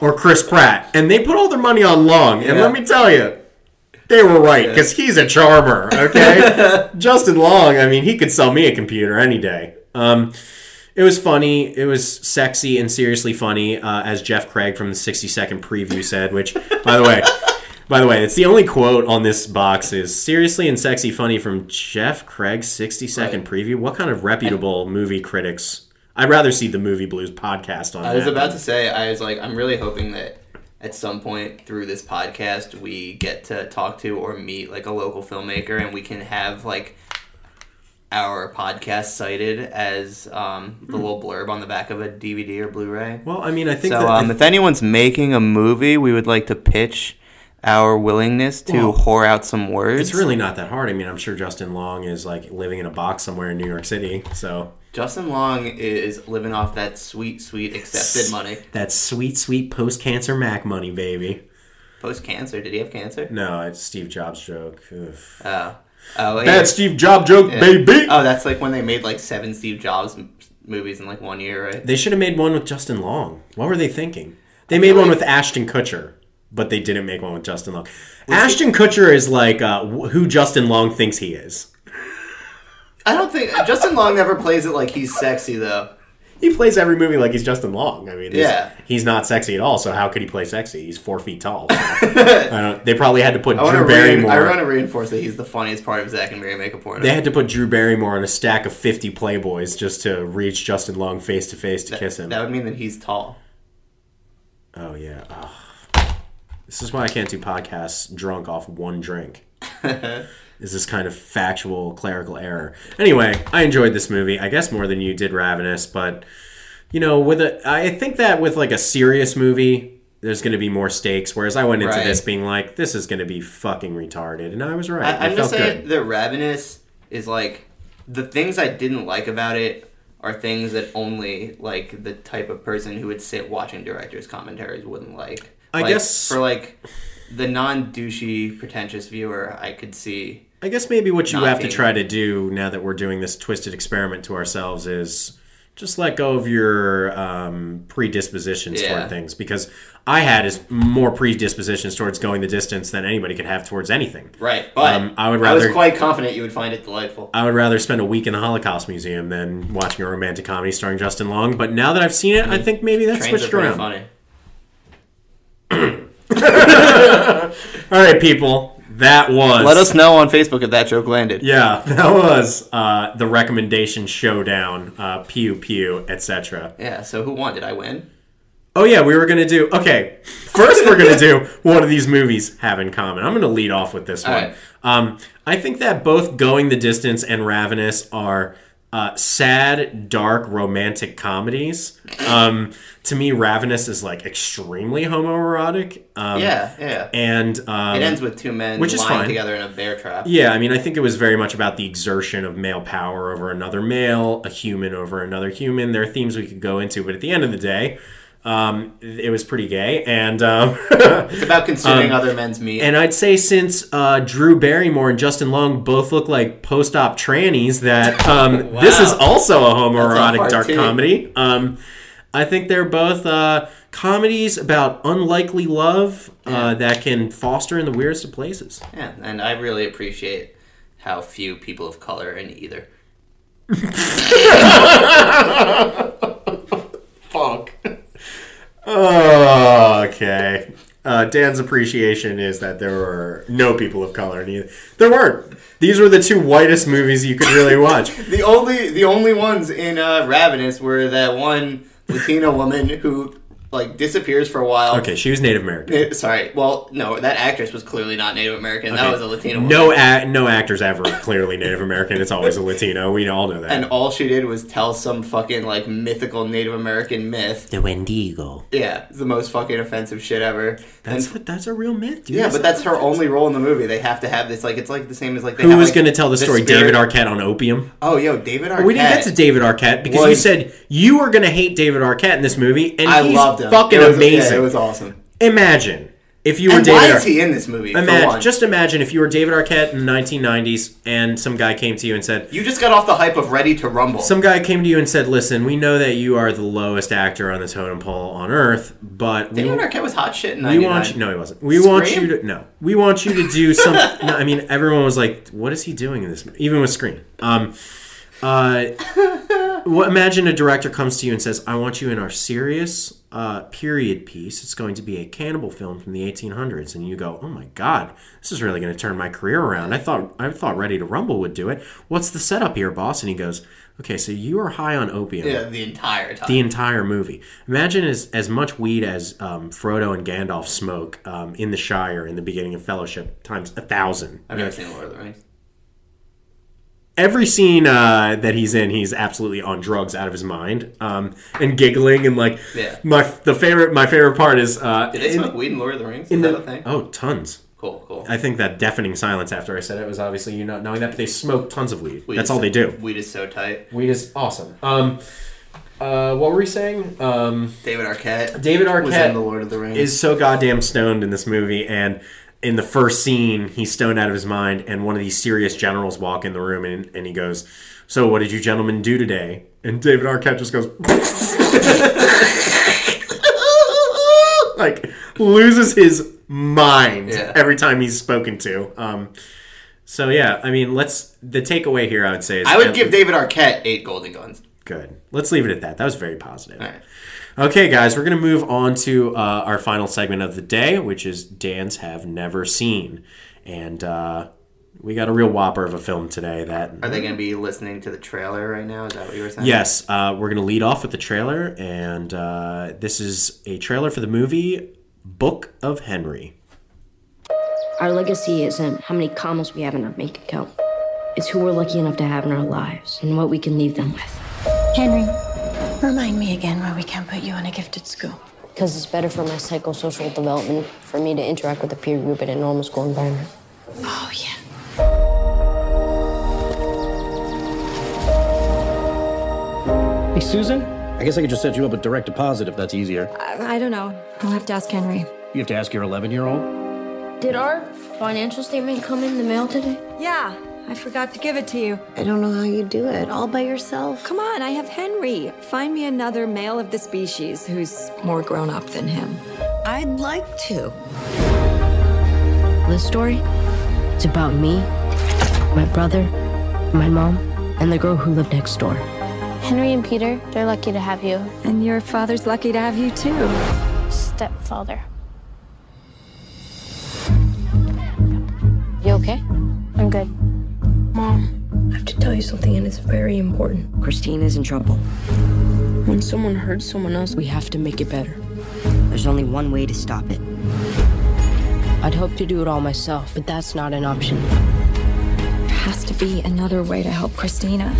or Chris Pratt? And they put all their money on Long. And let me tell you, They were right, because he's a charmer, okay? Justin Long, I mean, he could sell me a computer any day. It was funny. It was sexy and seriously funny, as Jeff Craig from the 60-second preview said, which, by the way, it's the only quote on this box is, seriously and sexy funny from Jeff Craig's 60-second preview? What kind of reputable movie critics... I'd rather see the Movie Blues podcast on that. I was about to say, I was like, I'm really hoping that at some point through this podcast, we get to talk to or meet like a local filmmaker, and we can have like our podcast cited as the little blurb on the back of a DVD or Blu-ray. Well, I mean, I think so. If anyone's making a movie, we would like to pitch our willingness to whore out some words. It's really not that hard. I mean, I'm sure Justin Long is like living in a box somewhere in New York City, so. Justin Long is living off that sweet, sweet accepted money. That sweet, sweet post-cancer Mac money, baby. Post-cancer? Did he have cancer? No, it's Steve Jobs' joke. Oof. Oh, like, that Steve Jobs joke, baby! Oh, that's like when they made like 7 Steve Jobs movies in like 1 year, right? They should have made one with Justin Long. What were they thinking? They made one with Ashton Kutcher, but they didn't make one with Justin Long. Ashton Kutcher is like who Justin Long thinks he is. I don't think... Justin Long never plays it like he's sexy, though. He plays every movie like he's Justin Long. I mean, he's not sexy at all, so how could he play sexy? He's 4 feet tall. So. They probably had to put Drew Barrymore... I want to reinforce that he's the funniest part of Zack and Mary Make a Porno. They had to put Drew Barrymore on a stack of 50 Playboys just to reach Justin Long face-to-face to kiss him. That would mean that he's tall. Oh, yeah. Ugh. This is why I can't do podcasts drunk off one drink. Is this kind of factual clerical error. Anyway, I enjoyed this movie, I guess more than you did Ravenous, but you know, I think that with like a serious movie, there's going to be more stakes, whereas I went into this being like, this is going to be fucking retarded, and I was right. I'm going to say that Ravenous is like, the things I didn't like about it are things that only like the type of person who would sit watching directors' commentaries wouldn't like. I guess... For like... The non-douchey, pretentious viewer, I could see... I guess maybe what you have to try to do now that we're doing this twisted experiment to ourselves is just let go of your predispositions toward things. Because I had more predispositions towards Going the Distance than anybody could have towards anything. Right, but I was quite confident you would find it delightful. I would rather spend a week in the Holocaust Museum than watching a romantic comedy starring Justin Long. But now that I've seen it, I think maybe that's switched around. Funny. All right, people, that was... Let us know on Facebook if that joke landed. Yeah, that was the recommendation showdown, pew pew, etc. Yeah, so who won? Did I win? Oh yeah, we were going to do... Okay, first we're going to do what do these movies have in common. I'm going to lead off with this one. Right. I think that both Going the Distance and Ravenous are... sad, dark, romantic comedies. To me, Ravenous is like extremely homoerotic. And it ends with two men lying together in a bear trap. Yeah, I mean, I think it was very much about the exertion of male power over another male, a human over another human. There are themes we could go into, but at the end of the day, it was pretty gay. And it's about consuming other men's meat. And I'd say since Drew Barrymore and Justin Long both look like post-op trannies, that wow. This is also a homoerotic dark comedy. I think they're both comedies about unlikely love that can foster in the weirdest of places. Yeah, and I really appreciate how few people of color are in either. Fuck. Oh, okay. Dan's appreciation is that there were no people of color in either. There weren't. These were the two whitest movies you could really watch. the only ones in Ravenous were that one Latina woman who like disappears for a while. Okay, she was Native American. Sorry. Well, no, that actress was clearly not Native American. Okay. That was a Latina woman. No actors ever clearly Native American. It's always a Latino. We all know that. And all she did was tell some fucking like mythical Native American myth. The Wendigo. Yeah, it's the most fucking offensive shit ever. That's a real myth, dude. Yeah, but that's her only role in the movie. They have to have this like it's like the same as like. They Who have, was like, going to tell the story? David Arquette on Opium. Oh, yo, David Arquette. We didn't get to David Arquette because you said you were going to hate David Arquette in this movie, and I loved him. Fucking amazing. It was awesome. Imagine If you were and David why is he in this movie? Just imagine if you were David Arquette in the 1990s and some guy came to you and said... You just got off the hype of Ready to Rumble. Some guy came to you and said, listen, we know that you are the lowest actor on the totem pole on Earth, but... David Arquette was hot shit in 99. No, he wasn't. We want you to do something... No, I mean, everyone was like, what is he doing in this movie? Even with Scream. Imagine a director comes to you and says, I want you in our serious period piece. It's going to be a cannibal film from the 1800s. And you go, oh my God, this is really going to turn my career around. I thought Ready to Rumble would do it. What's the setup here, boss? And he goes, okay, so you are high on opium. Yeah, the entire time. The entire movie. Imagine as much weed as Frodo and Gandalf smoke in the Shire in the beginning of Fellowship times 1,000. I've never seen Lord of the Rings. Every scene that he's in, he's absolutely on drugs, out of his mind, and giggling and like. Yeah. My favorite part is. Did they smoke weed in Lord of the Rings? Is that a thing? Oh, tons. Cool. I think that deafening silence after I said it was obviously you not knowing that, but they smoke tons of weed. That's all they do. Weed is so tight. Weed is awesome. What were we saying? David Arquette. David Arquette was in the Lord of the Rings. Is so goddamn stoned in this movie and. In the first scene, he's stoned out of his mind, and one of these serious generals walk in the room, and he goes, so what did you gentlemen do today? And David Arquette just goes... like, loses his mind every time he's spoken to. So, yeah, I mean, the takeaway here, I would say... is I would give David Arquette 8 golden guns. Good. Let's leave it at that. That was very positive. All right. Okay, guys, we're going to move on to our final segment of the day, which is Dan's Have Never Seen. And we got a real whopper of a film today. Are they going to be listening to the trailer right now? Is that what you were saying? Yes. We're going to lead off with the trailer. And this is a trailer for the movie Book of Henry. Our legacy isn't how many commas we have in our bank account. It's who we're lucky enough to have in our lives and what we can leave them with. Henry. Remind me again why we can't put you in a gifted school. Because it's better for my psychosocial development for me to interact with a peer group in a normal school environment. Oh, yeah. Hey, Susan, I guess I could just set you up with direct deposit if that's easier. I don't know. I'll have to ask Henry. You have to ask your 11-year-old? Did our financial statement come in the mail today? Yeah. I forgot to give it to you. I don't know how you do it, all by yourself. Come on, I have Henry. Find me another male of the species who's more grown up than him. I'd like to. This story, it's about me, my brother, my mom, and the girl who lived next door. Henry and Peter, they're lucky to have you. And your father's lucky to have you too. Stepfather. You okay? I'm good. Mom, I have to tell you something, and it's very important. Christina's in trouble. When someone hurts someone else, we have to make it better. There's only one way to stop it. I'd hope to do it all myself, but that's not an option. There has to be another way to help Christina.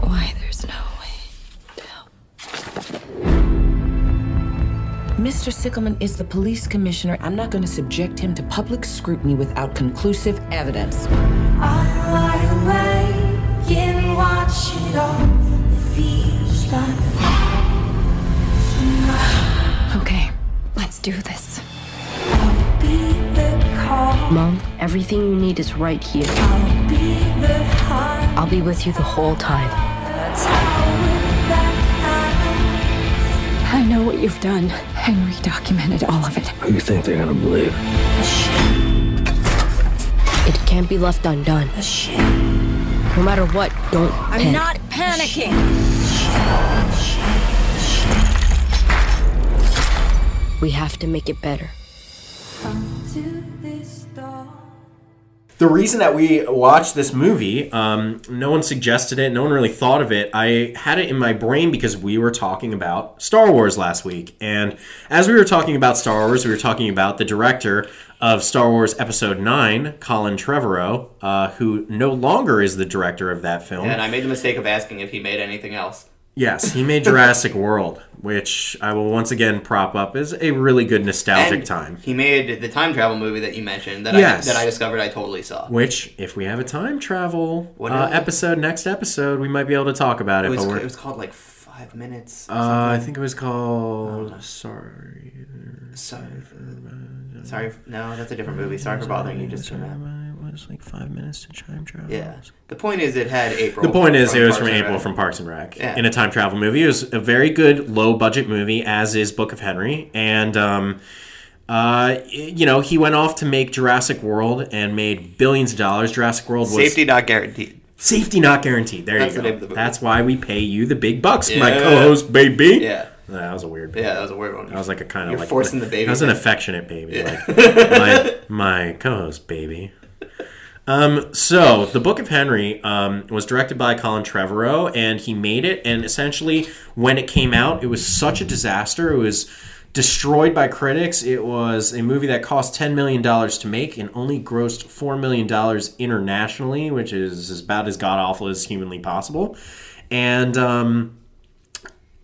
Why there's no way to help. Mr. Sickelman is the police commissioner. I'm not going to subject him to public scrutiny without conclusive evidence. Okay, let's do this. Mom, everything you need is right here. I'll be with you the whole time. I know what you've done. Henry documented all of it. Who you think they're gonna believe? It can't be left undone. No matter what, don't panic. I'm not panicking! We have to make it better. The reason that we watched this movie, no one suggested it, no one really thought of it. I had it in my brain because we were talking about Star Wars last week. And as we were talking about Star Wars, we were talking about the director of Star Wars Episode 9, Colin Trevorrow, who no longer is the director of that film. Yeah, and I made the mistake of asking if he made anything else. Yes, he made Jurassic World, which I will once again prop up as a really good nostalgic time. He made the time travel movie that you mentioned that I discovered I totally saw. Which, if we have a time travel episode, next episode, we might be able to talk about it. It was called like 5 minutes. I think it was called... Sorry... Sorry. No, that's a different movie. Sorry for bothering you just for that. It was like 5 minutes to time travel. Yeah. The point is it had April. The point is it was from April from Parks and Rec in a time travel movie. It was a very good low-budget movie, as is Book of Henry. And, you know, he went off to make Jurassic World and made billions of dollars. Jurassic World was... Safety not guaranteed. Safety not guaranteed. There you go. That's why we pay you the big bucks, my co-host, baby. Yeah. That was a weird baby. Yeah, that was a weird one. I was like a kind of like... forcing the baby. I was an affectionate baby. Yeah. Like, my co-host, baby. So, The Book of Henry was directed by Colin Trevorrow, and he made it, and essentially, when it came out, it was such a disaster. It was destroyed by critics. It was a movie that cost $10 million to make and only grossed $4 million internationally, which is about as god-awful as humanly possible. And,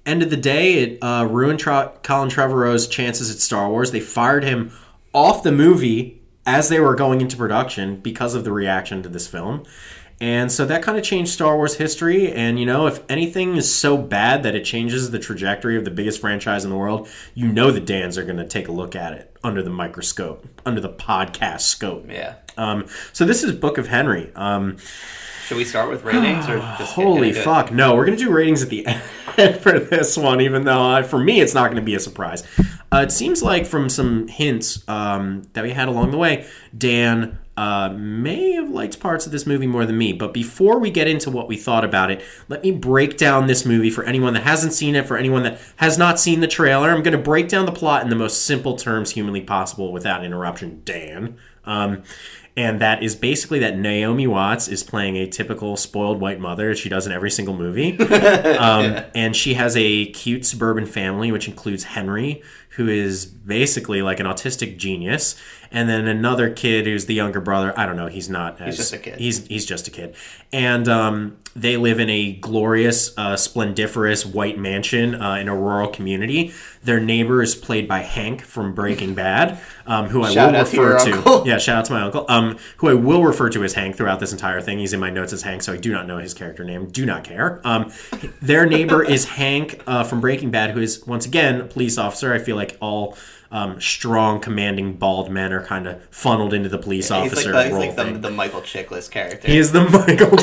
end of the day, it ruined Colin Trevorrow's chances at Star Wars. They fired him off the movie as they were going into production because of the reaction to this film. And so that kind of changed Star Wars history. And, you know, if anything is so bad that it changes the trajectory of the biggest franchise in the world, you know the Dans are going to take a look at it under the microscope, under the podcast scope. Yeah. So this is Book of Henry. Should we start with ratings? Or just holy fuck. No, we're going to do ratings at the end for this one, even though for me it's not going to be a surprise. It seems like from some hints that we had along the way, Dan may have liked parts of this movie more than me. But before we get into what we thought about it, let me break down this movie for anyone that hasn't seen it, for anyone that has not seen the trailer. I'm going to break down the plot in the most simple terms humanly possible without interruption, Dan. And that is basically that Naomi Watts is playing a typical spoiled white mother, as she does in every single movie. And she has a cute suburban family, which includes Henry, who is basically like an autistic genius. And then another kid who's the younger brother. I don't know. He's just a kid. He's just a kid. And they live in a glorious, splendiferous white mansion in a rural community. Their neighbor is played by Hank from Breaking Bad, who I will refer to. Yeah, shout out to my uncle. Who I will refer to as Hank throughout this entire thing. He's in my notes as Hank, so I do not know his character name. Do not care. Their neighbor is Hank from Breaking Bad, who is, once again, a police officer. I feel like all... strong, commanding, bald men are kind of funneled into the police officer role. He's like the Michael Chiklis character. He is the Michael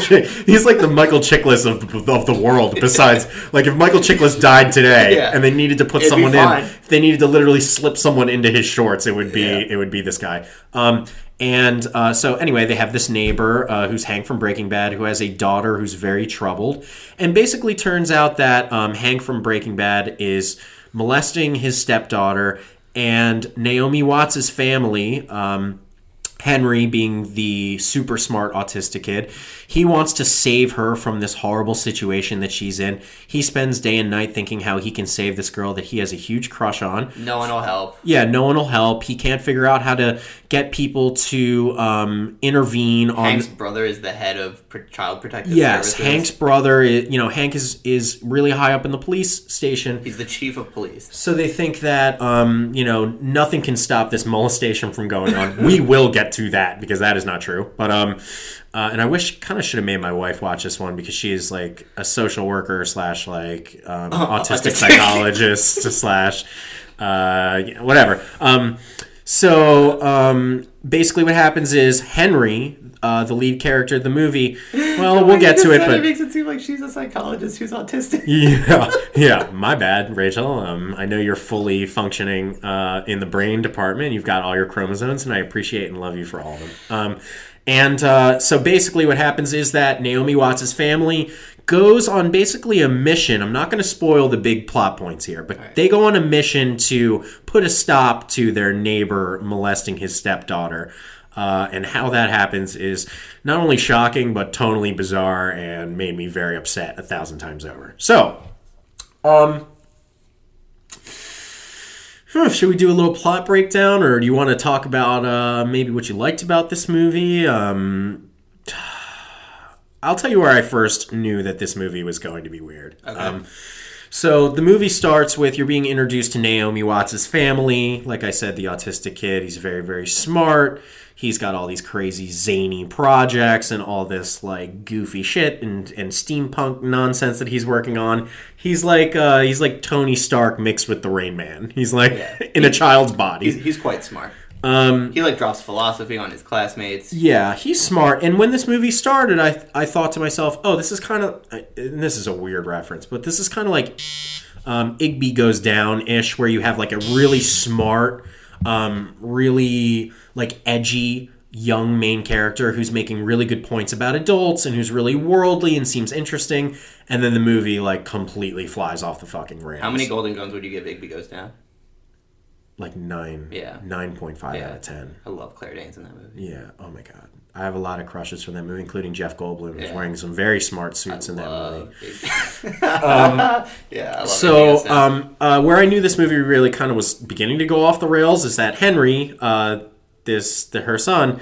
He's like the Michael Chiklis of the world. Besides, like if Michael Chiklis died today and they needed to put It'd someone in, if they needed to literally slip someone into his shorts, it would be this guy. And so anyway, they have this neighbor who's Hank from Breaking Bad, who has a daughter who's very troubled. And basically turns out that Hank from Breaking Bad is molesting his stepdaughter. And Naomi Watts' family, Henry being the super smart autistic kid, he wants to save her from this horrible situation that she's in. He spends day and night thinking how he can save this girl that he has a huge crush on. No one will help. Yeah, no one will help. He can't figure out how to get people to intervene on... Hank's brother is the head of child protective services. Yes, Hank's brother, Hank is really high up in the police station. He's the chief of police. So they think that, nothing can stop this molestation from going on. We will get to that, because that is not true. But, and I wish, kind of should have made my wife watch this one, because she is like a social worker slash like autistic psychologist slash whatever. So basically what happens is Henry, the lead character of the movie, well, we'll get to it, but... It makes it seem like she's a psychologist who's autistic. Yeah, my bad, Rachel. I know you're fully functioning in the brain department. You've got all your chromosomes, and I appreciate and love you for all of them. And so basically what happens is that Naomi Watts' family goes on basically a mission. I'm not going to spoil the big plot points here, but they go on a mission to put a stop to their neighbor molesting his stepdaughter. And how that happens is not only shocking, but totally bizarre and made me very upset 1,000 times over. So, should we do a little plot breakdown, or do you want to talk about maybe what you liked about this movie? I'll tell you where I first knew that this movie was going to be weird. Okay. So the movie starts with you're being introduced to Naomi Watts' family. Like I said, the autistic kid, he's very, very smart. he's got all these crazy zany projects and all this like goofy shit and steampunk nonsense that he's working on. He's like Tony Stark mixed with the Rain Man. He's like in a child's body. He's quite smart. He like drops philosophy on his classmates. Yeah, he's smart. And when this movie started, I thought to myself, oh, this is kind of, and this is a weird reference, but this is kind of like Igby Goes Down-ish, where you have like a really smart, really like edgy young main character who's making really good points about adults and who's really worldly and seems interesting. And then the movie like completely flies off the fucking rails. How many golden guns would you give Igby Goes Down? Like 9. Yeah. 9.5 out of 10. I love Claire Danes in that movie. Yeah. Oh, my God. I have a lot of crushes from that movie, including Jeff Goldblum, who's wearing some very smart suits in that movie. Yeah, I love So, where I knew this movie really kind of was beginning to go off the rails is that Henry, her son,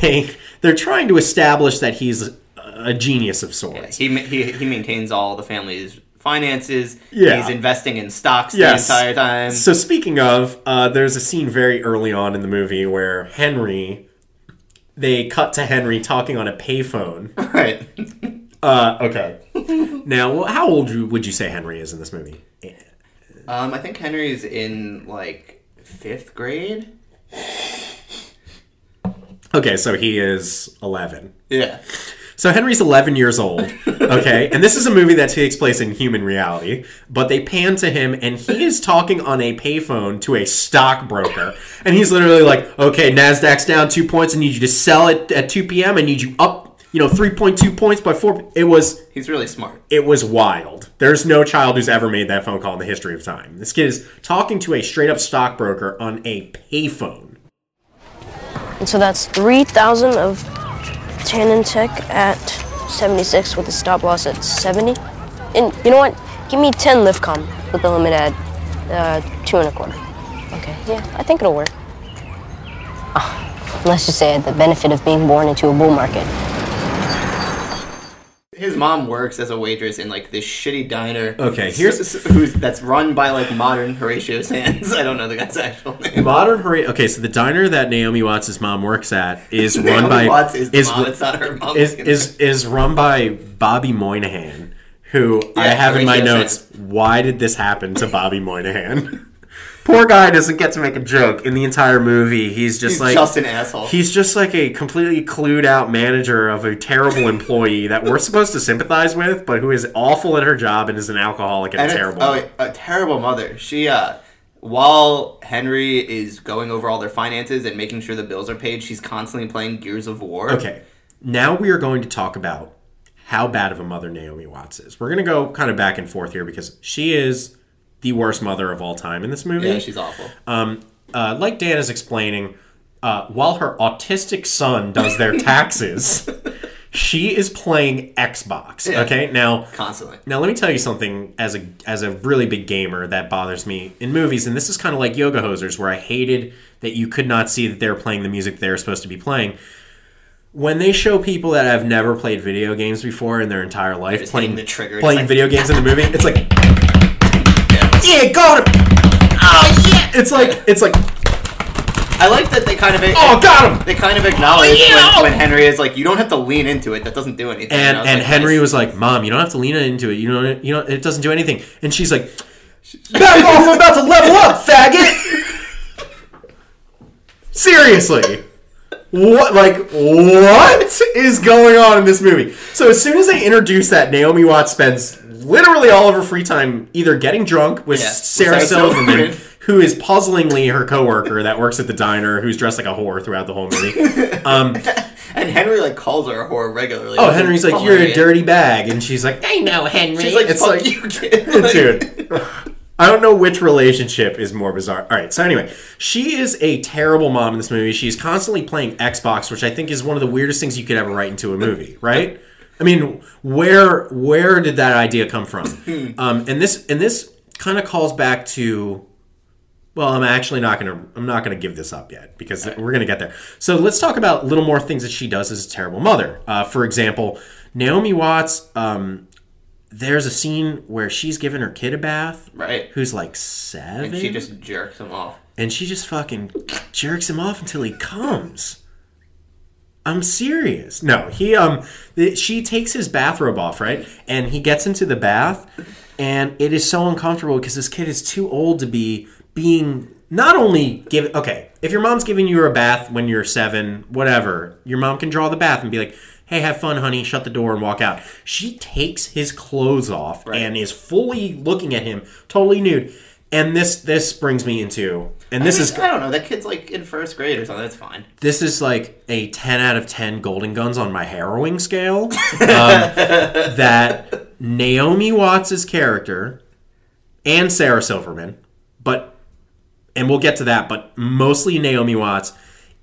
they're trying to establish that he's a genius of sorts. Yeah, he maintains all the family's finances. Yeah. He's investing in stocks the entire time. So speaking of, there's a scene very early on in the movie where they cut to Henry talking on a payphone. Right. Okay. Now, how old would you say Henry is in this movie? I think Henry's in like 5th grade. Okay, so he is 11. Yeah. So Henry's 11 years old, okay? And this is a movie that takes place in human reality, but they pan to him, and he is talking on a payphone to a stockbroker. And he's literally like, okay, NASDAQ's down 2 points. I need you to sell it at 2 p.m. I need you up, 3.2 points by 4. He's really smart. It was wild. There's no child who's ever made that phone call in the history of time. This kid is talking to a straight-up stockbroker on a payphone. And so that's 3,000 of... Tanentech at 76 with a stop loss at 70. And you know what? Give me 10 Liftcom with the limit at 2.25. Okay, yeah, I think it'll work. Let's just say I had the benefit of being born into a bull market. His mom works as a waitress in like this shitty diner. Okay, that's run by like modern Horatio Sands. I don't know the guy's actual name. Modern Horatio. Okay, so the diner that Naomi Watts' mom works at is run by Watts is mom. It's not her mom. Is run by Bobby Moynihan, who I have Horatio in my notes. Sands. Why did this happen to Bobby Moynihan? Poor guy doesn't get to make a joke in the entire movie. He's just an asshole. He's just like a completely clued out manager of a terrible employee that we're supposed to sympathize with, but who is awful at her job and is an alcoholic and terrible. A terrible mother. She, while Henry is going over all their finances and making sure the bills are paid, she's constantly playing Gears of War. Okay, now we are going to talk about how bad of a mother Naomi Watts is. We're going to go kind of back and forth here because she is the worst mother of all time in this movie. Yeah, she's awful. Like Dan is explaining, while her autistic son does their taxes, she is playing Xbox. Yeah. Okay, now constantly. Now let me tell you something as a really big gamer that bothers me in movies, and this is kind of like Yoga Hosers, where I hated that you could not see that they were playing the music they were supposed to be playing. When they show people that have never played video games before in their entire life playing video games in the movie, it's like. Yeah, got him! Oh, yeah! It's like... I like that they kind of... Oh, got him! They kind of acknowledge when Henry is like, you don't have to lean into it. That doesn't do anything. And Henry was like, Mom, you don't have to lean into it. You know, it doesn't do anything. And she's like, back off, I'm about to level up, faggot! Seriously. What is going on in this movie? So as soon as they introduce that, Naomi Watts spends... literally all of her free time either getting drunk with Sarah Silverman, who is puzzlingly her coworker that works at the diner, who's dressed like a whore throughout the whole movie. And Henry like calls her a whore regularly. Oh, Henry's like, you're a dirty bag. And she's like, I know, Henry. She's like, fuck you, kid. Dude, I don't know which relationship is more bizarre. All right, so anyway, she is a terrible mom in this movie. She's constantly playing Xbox, which I think is one of the weirdest things you could ever write into a movie, right? I mean, where did that idea come from? And this kind of calls back to, well, I'm not gonna give this up yet because we're gonna get there. So let's talk about little more things that she does as a terrible mother. For example, Naomi Watts. There's a scene where she's giving her kid a bath, right? Who's like 7, and she just jerks him off until he comes. I'm serious. No, she takes his bathrobe off, right? And he gets into the bath, and it is so uncomfortable because this kid is too old to be being not only given. Okay, if your mom's giving you a bath when you're 7, whatever, your mom can draw the bath and be like, hey, have fun, honey, shut the door and walk out. She takes his clothes off and is fully looking at him, totally nude. And this brings me into, and this is... I don't know, that kid's like in first grade or something, that's fine. This is like a 10 out of 10 golden guns on my harrowing scale. That Naomi Watts' character and Sarah Silverman, and we'll get to that, but mostly Naomi Watts,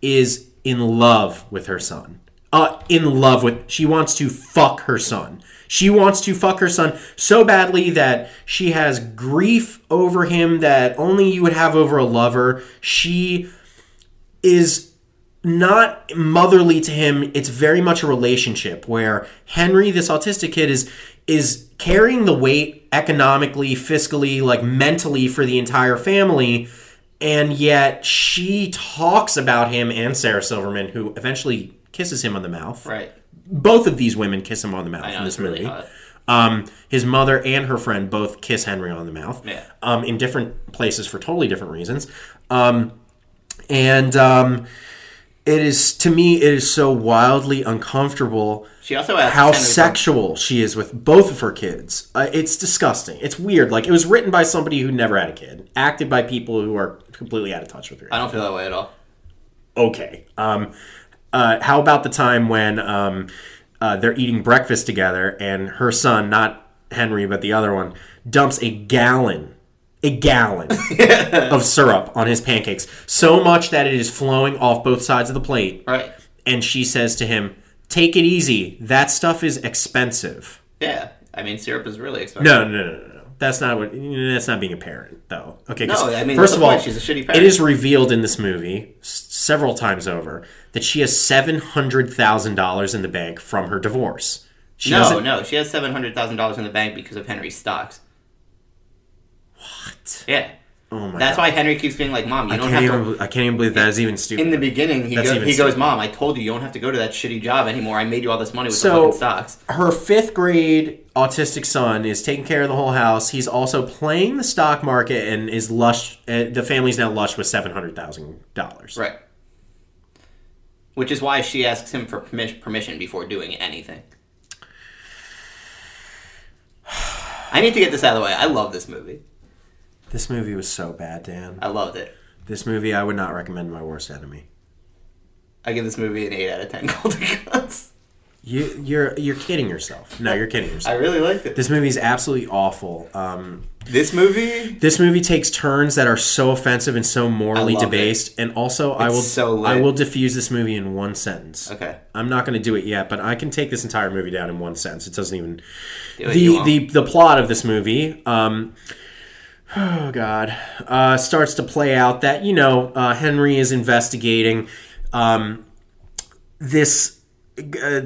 is in love with her son. She wants to fuck her son. She wants to fuck her son so badly that she has grief over him that only you would have over a lover. She is not motherly to him. It's very much a relationship where Henry, this autistic kid, is carrying the weight economically, fiscally, like mentally for the entire family. And yet she talks about him and Sarah Silverman, who eventually kisses him on the mouth. Right. Both of these women kiss him on the mouth in this movie. Really his mother and her friend both kiss Henry on the mouth. Yeah. In different places for totally different reasons. It is, to me, it is so wildly uncomfortable she also asks how sexual she is with both of her kids. It's disgusting. It's weird. Like, it was written by somebody who never had a kid, acted by people who are completely out of touch with her. I don't feel that way at all. Okay. How about the time when they're eating breakfast together and her son, not Henry, but the other one, dumps a gallon of syrup on his pancakes, so much that it is flowing off both sides of the plate. Right. And she says to him, take it easy. That stuff is expensive. Yeah. I mean, syrup is really expensive. No. That's not being a parent, though. Okay. No, I mean, first of all, she's a shitty parent. It is revealed in this movie several times over that she has $700,000 in the bank from her divorce. She has $700,000 in the bank because of Henry's stocks. What? Yeah. Oh my. That's God. Why Henry keeps being like, "Mom, you don't have to." I can't even believe that is even stupid. In the beginning, he goes, "Mom, I told you, you don't have to go to that shitty job anymore. I made you all this money with the fucking stocks." Her 5th grade autistic son is taking care of the whole house. He's also playing the stock market and is lush. The family's now lush with $700,000. Right. Which is why she asks him for permission before doing anything. I need to get this out of the way. I love this movie. This movie was so bad, Dan. I loved it. This movie, I would not recommend my worst enemy. I give this movie an 8 out of 10 golden guns. You're kidding yourself. No, you're kidding yourself. I really liked it. This movie is absolutely awful. This movie takes turns that are so offensive and so morally debased. And also, I will diffuse this movie in one sentence. Okay. I'm not going to do it yet, but I can take this entire movie down in one sentence. It doesn't even... The plot of this movie... Oh, God. Starts to play out that, Henry is investigating this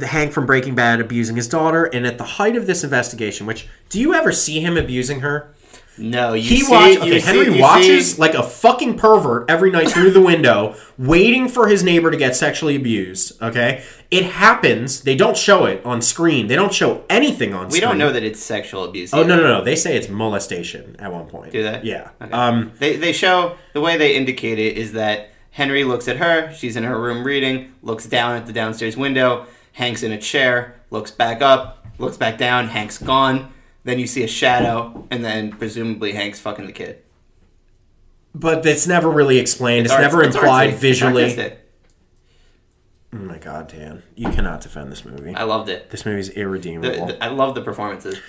Hank from Breaking Bad abusing his daughter. And at the height of this investigation, which, do you ever see him abusing her? No, Henry watches like a fucking pervert every night through the window, waiting for his neighbor to get sexually abused, okay? It happens. They don't show it on screen. They don't show anything on screen. We don't know that it's sexual abuse. Oh, no. They say it's molestation at one point. Do they? Yeah. Okay. They show, the way they indicate it is that Henry looks at her, she's in her room reading, looks down at the downstairs window, Hank's in a chair, looks back up, looks back down, Hank's gone. Then you see a shadow, and then presumably Hank's fucking the kid. But it's never really explained. It's never implied visually. Oh my God, Dan. You cannot defend this movie. I loved it. This movie's irredeemable. I love the performances.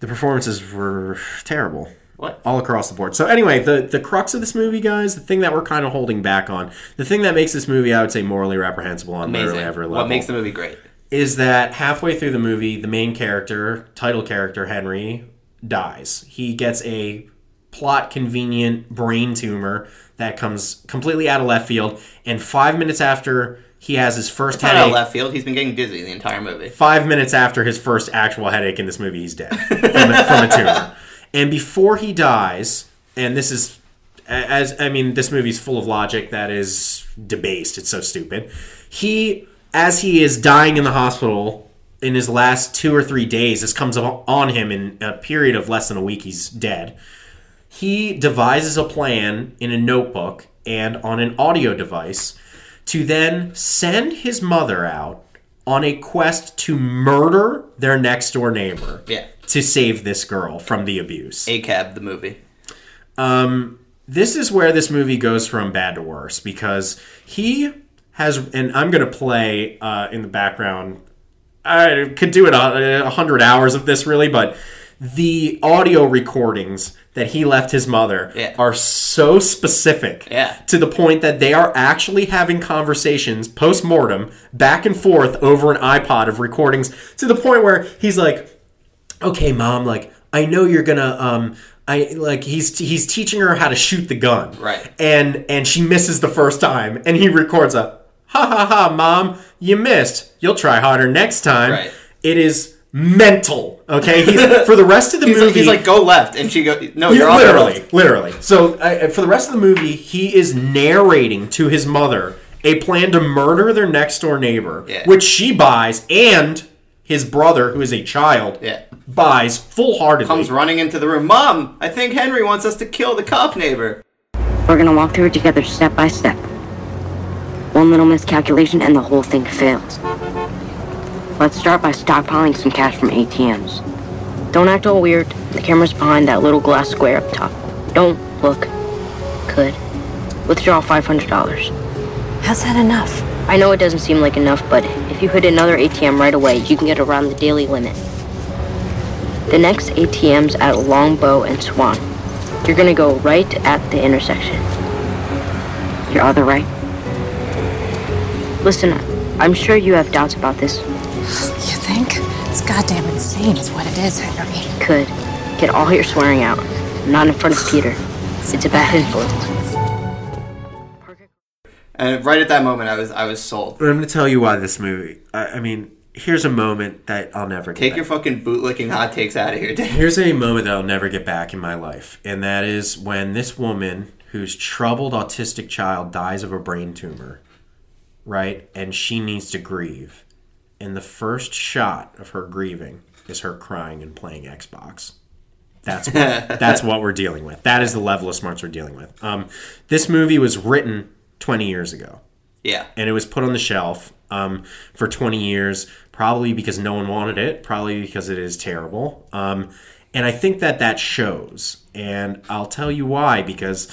The performances were terrible. What? All across the board. So anyway, the crux of this movie, guys, the thing that we're kind of holding back on, the thing that makes this movie, I would say, morally reprehensible on literally every level. What makes the movie great? Is that halfway through the movie, the main character, title character, Henry, dies. He gets a plot-convenient brain tumor that comes completely out of left field, and 5 minutes after he has his first headache... Out of left field, he's been getting dizzy the entire movie. 5 minutes after his first actual headache in this movie, he's dead from a tumor. And before he dies, and this is... This movie's full of logic that is debased. It's so stupid. He... as he is dying in the hospital in his last 2 or 3 days, this comes on him in a period of less than a week, he's dead. He devises a plan in a notebook and on an audio device to then send his mother out on a quest to murder their next door neighbor. Yeah. To save this girl from the abuse. ACAB, the movie. This is where this movie goes from bad to worse, because he has, and I'm going to play in the background, I could do it 100 hours of this really, but the audio recordings that he left his mother are so specific to the point that they are actually having conversations post-mortem back and forth over an iPod of recordings, to the point where he's like, okay, Mom, like, I know you're going to, he's teaching her how to shoot the gun. Right. And she misses the first time, and he records a, ha ha ha, Mom, you missed. You'll try harder next time. Right. It is mental, okay? He's, for the rest of the movie... he's like, go left, and she goes, no, you're on the left. Literally. So, for the rest of the movie, he is narrating to his mother a plan to murder their next-door neighbor, which she buys, and his brother, who is a child, buys full-heartedly. Comes running into the room. Mom, I think Henry wants us to kill the cop neighbor. We're gonna walk through it together step by step. One little miscalculation and the whole thing fails. Let's start by stockpiling some cash from ATMs. Don't act all weird. The camera's behind that little glass square up top. Don't look. Could. Withdraw $500. How's that enough? I know it doesn't seem like enough, but if you hit another ATM right away, you can get around the daily limit. The next ATM's at Longbow and Swan. You're gonna go right at the intersection. Your other right. Listen, I'm sure you have doubts about this. You think? It's goddamn insane is what it is, Henry. Could. Get all your swearing out. Not in front of Peter. It's a bad influence. And right at that moment, I was sold. But I'm going to tell you why this movie... I mean, here's a moment that I'll never get back. Take your fucking bootlicking hot takes out of here, dude. Here's a moment that I'll never get back in my life. And that is when this woman, whose troubled autistic child dies of a brain tumor, right? And she needs to grieve. And the first shot of her grieving is her crying and playing Xbox. That's what we're dealing with. That is the level of smarts we're dealing with. This movie was written 20 years ago. Yeah. And it was put on the shelf for 20 years, probably because no one wanted it, probably because it is terrible. And I think that shows. And I'll tell you why, because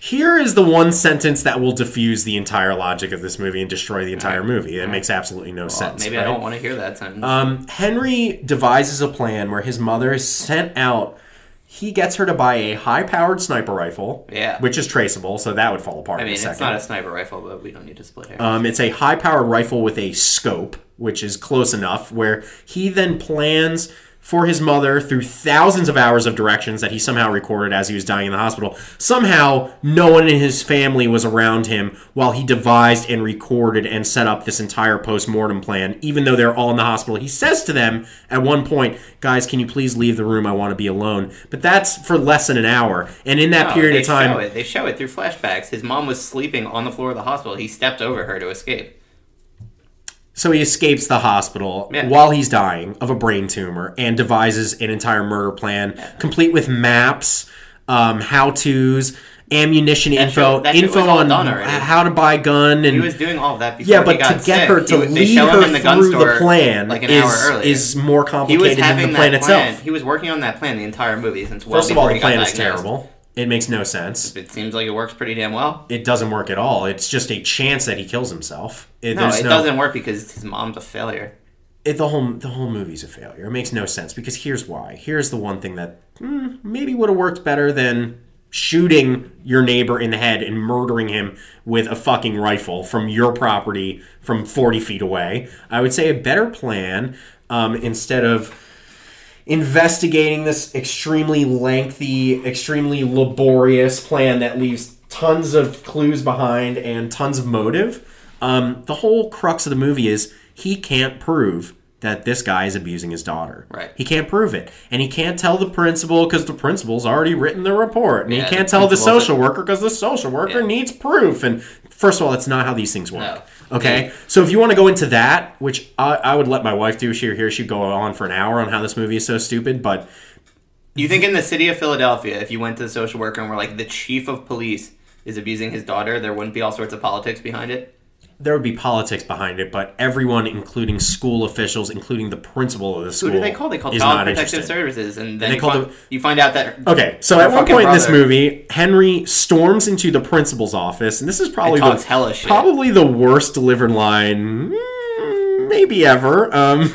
here is the one sentence that will diffuse the entire logic of this movie and destroy the entire movie. It makes absolutely no sense. Maybe I don't want to hear that sentence. Henry devises a plan where his mother is sent out. He gets her to buy a high-powered sniper rifle, which is traceable, so that would fall apart in a second. It's not a sniper rifle, but we don't need to split hairs. It's a high-powered rifle with a scope, which is close enough, where he then plans... for his mother through thousands of hours of directions that he somehow recorded as he was dying in the hospital. Somehow, no one in his family was around him while he devised and recorded and set up this entire post-mortem plan, even though they're all in the hospital. He says to them at one point, guys, can you please leave the room? I want to be alone. But that's for less than an hour. And in that period of time... They show it through flashbacks. His mom was sleeping on the floor of the hospital. He stepped over her to escape. So he escapes the hospital while he's dying of a brain tumor and devises an entire murder plan, complete with maps, how-tos, ammunition info, info on how to buy a gun. And, he was doing all of that before he got sick. Yeah, but to get her to lead her through the plan like is more complicated than the plan itself. He was working on that plan the entire movie since well before he got diagnosed. First of all, the plan is terrible. It makes no sense. It seems like it works pretty damn well. It doesn't work at all. It's just a chance that he kills himself. No, it doesn't work because his mom's a failure. The whole movie's a failure. It makes no sense because here's why. Here's the one thing that maybe would have worked better than shooting your neighbor in the head and murdering him with a fucking rifle from your property from 40 feet away. I would say a better plan instead of... investigating this extremely lengthy, extremely laborious plan that leaves tons of clues behind and tons of motive. The whole crux of the movie is he can't prove that this guy is abusing his daughter. Right. He can't prove it. And he can't tell the principal because the principal's already written the report. And he can't tell the social worker because the social worker needs proof. And First of all, that's not how these things work. No. Okay? So if you want to go into that, which I would let my wife do. She were here, she'd go on for an hour on how this movie is so stupid, but... You think in the city of Philadelphia, if you went to the social worker and were like, the chief of police is abusing his daughter, there wouldn't be all sorts of politics behind it? There would be politics behind it, but everyone, including school officials, including the principal of the school, who do they call? They call Child Protective Services, and then you find out that... Okay, so at one point in this movie, Henry storms into the principal's office, and this is probably the worst delivered line maybe ever.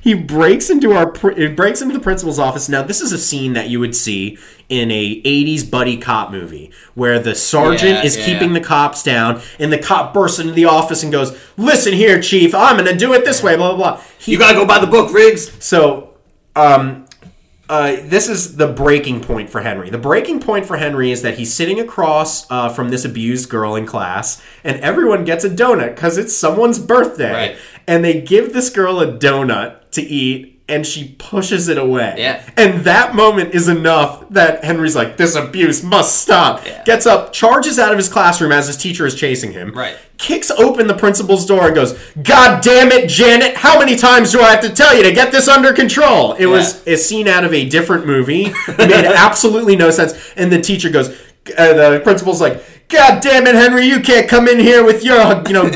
He breaks into the principal's office. Now, this is a scene that you would see in a 80s buddy cop movie where the sergeant is keeping the cops down, and the cop bursts into the office and goes, "Listen here, Chief, I'm going to do it this way, blah, blah, blah. You got to go by the book, Riggs." So, this is the breaking point for Henry. The breaking point for Henry is that he's sitting across from this abused girl in class, and everyone gets a donut because it's someone's birthday. Right. And they give this girl a donut to eat, and she pushes it away. Yeah. And that moment is enough that Henry's like, this abuse must stop. Yeah. Gets up, charges out of his classroom as his teacher is chasing him. Right. Kicks open the principal's door and goes, "God damn it, Janet, how many times do I have to tell you to get this under control?" It was a scene out of a different movie. It made absolutely no sense. And the teacher goes, the principal's like, "God damn it, Henry, you can't come in here with your,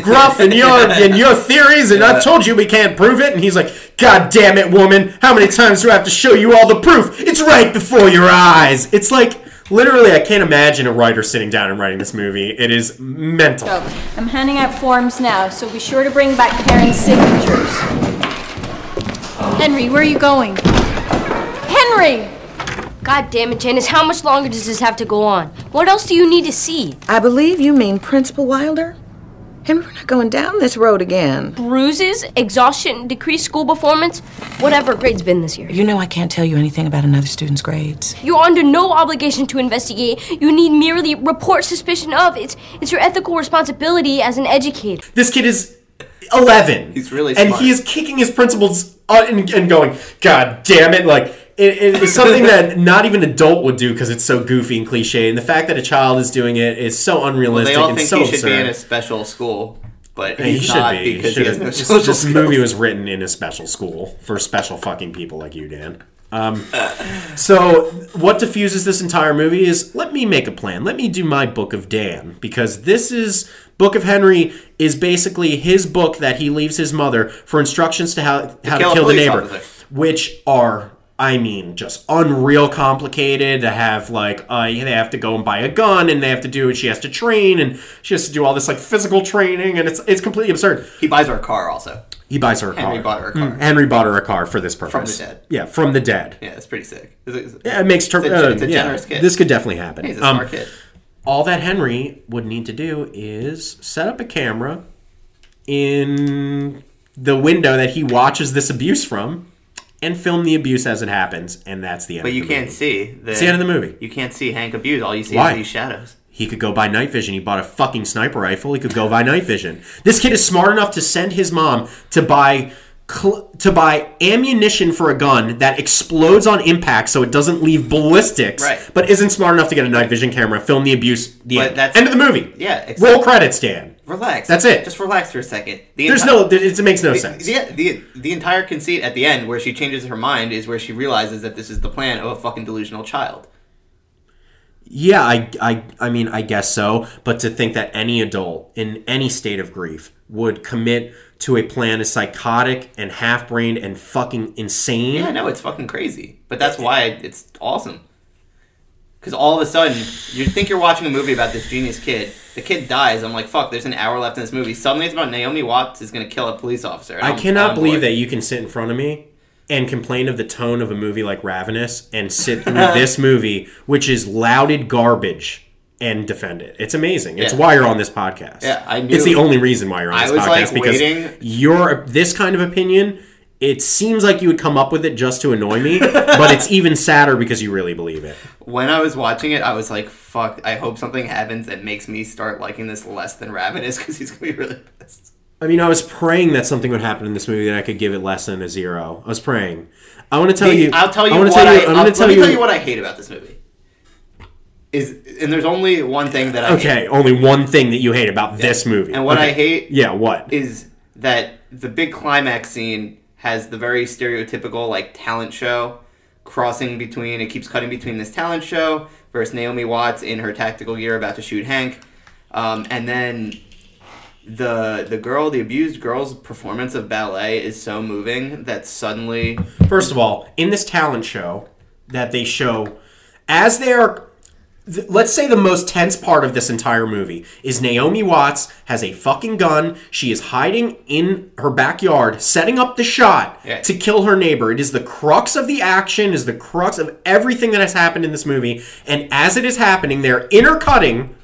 gruff and your theories, and I told you we can't prove it." And he's like, "God damn it, woman, how many times do I have to show you all the proof? It's right before your eyes." It's like, literally, I can't imagine a writer sitting down and writing this movie. It is mental. So, I'm handing out forms now, so be sure to bring back Karen's signatures. Henry, where are you going? Henry! God damn it, Janice, how much longer does this have to go on? What else do you need to see? I believe you mean Principal Wilder? Henry, we're not going down this road again. Bruises, exhaustion, decreased school performance, whatever grade's been this year. You know I can't tell you anything about another student's grades. You're under no obligation to investigate. You need merely report suspicion of. It's your ethical responsibility as an educator. This kid is 11. He's really smart. And he is kicking his principals and going, "God damn it," like... It was something that not even an adult would do because it's so goofy and cliche. And the fact that a child is doing it is so unrealistic and so absurd. They all think he should be in a special school, but he's not because he has no social skills. This movie was written in a special school for special fucking people like you, Dan. So what diffuses this entire movie is, let me make a plan. Let me do my Book of Dan, because this is... Book of Henry is basically his book that he leaves his mother for instructions to how to kill the neighbor, which are... I mean, just unreal complicated to have, like, they have to go and buy a gun, and they have to do, and she has to train, and she has to do all this, like, physical training, and it's completely absurd. He buys her a car, also. Henry bought her a car. Henry bought her a car for this purpose. From the dead. Yeah, from the dead. Yeah, it's pretty sick. It makes... It's a generous kid. This could definitely happen. He's a smart kid. All that Henry would need to do is set up a camera in the window that he watches this abuse from, and film the abuse as it happens, and that's the end of the movie. But you can't see. It's the end of the movie. You can't see Hank abuse. All you see is these shadows. He could go by night vision. He bought a fucking sniper rifle. He could go by night vision. This kid is smart enough to send his mom to buy ammunition for a gun that explodes on impact so it doesn't leave ballistics, but isn't smart enough to get a night vision camera, film the abuse, end of the movie. Yeah, exactly. Roll credits, Dan. Relax. That's it. Just relax for a second. It makes no sense. Yeah, the entire conceit at the end where she changes her mind is where she realizes that this is the plan of a fucking delusional child. Yeah, I mean, I guess so. But to think that any adult in any state of grief would commit to a plan as psychotic and half-brained and fucking insane. Yeah, no, it's fucking crazy. But that's why it's awesome. Because all of a sudden, you think you're watching a movie about this genius kid. The kid dies. I'm like, fuck, there's an hour left in this movie. Suddenly it's about Naomi Watts is going to kill a police officer. I cannot believe that you can sit in front of me and complain of the tone of a movie like Ravenous and sit through this movie, which is lauded garbage, and defend it. It's amazing. It's why you're on this podcast. Yeah, I knew. It's the only reason why you're on this podcast. Because you're this kind of opinion... It seems like you would come up with it just to annoy me, but it's even sadder because you really believe it. When I was watching it, I was like, fuck, I hope something happens that makes me start liking this less than Ravenous, because he's going to be really pissed. I mean, I was praying that something would happen in this movie that I could give it less than a 0. I was praying. I want to tell you what I hate about this movie. there's only one thing that I hate. Okay, only one thing that you hate about this movmovie. And what I hate is that the big climax scene has the very stereotypical, like, talent show crossing between, it keeps cutting between this talent show versus Naomi Watts in her tactical gear about to shoot Hank. And then the girl, the abused girl's performance of ballet is so moving that suddenly... First of all, in this talent show that they show, as they're... Let's say the most tense part of this entire movie is Naomi Watts has a fucking gun. She is hiding in her backyard, setting up the shot to kill her neighbor. It is the crux of the action, is the crux of everything that has happened in this movie. And as it is happening, they're intercutting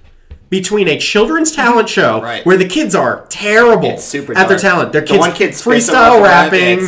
between a children's talent show where the kids are terrible at their talent. Their kids, freestyle rapping,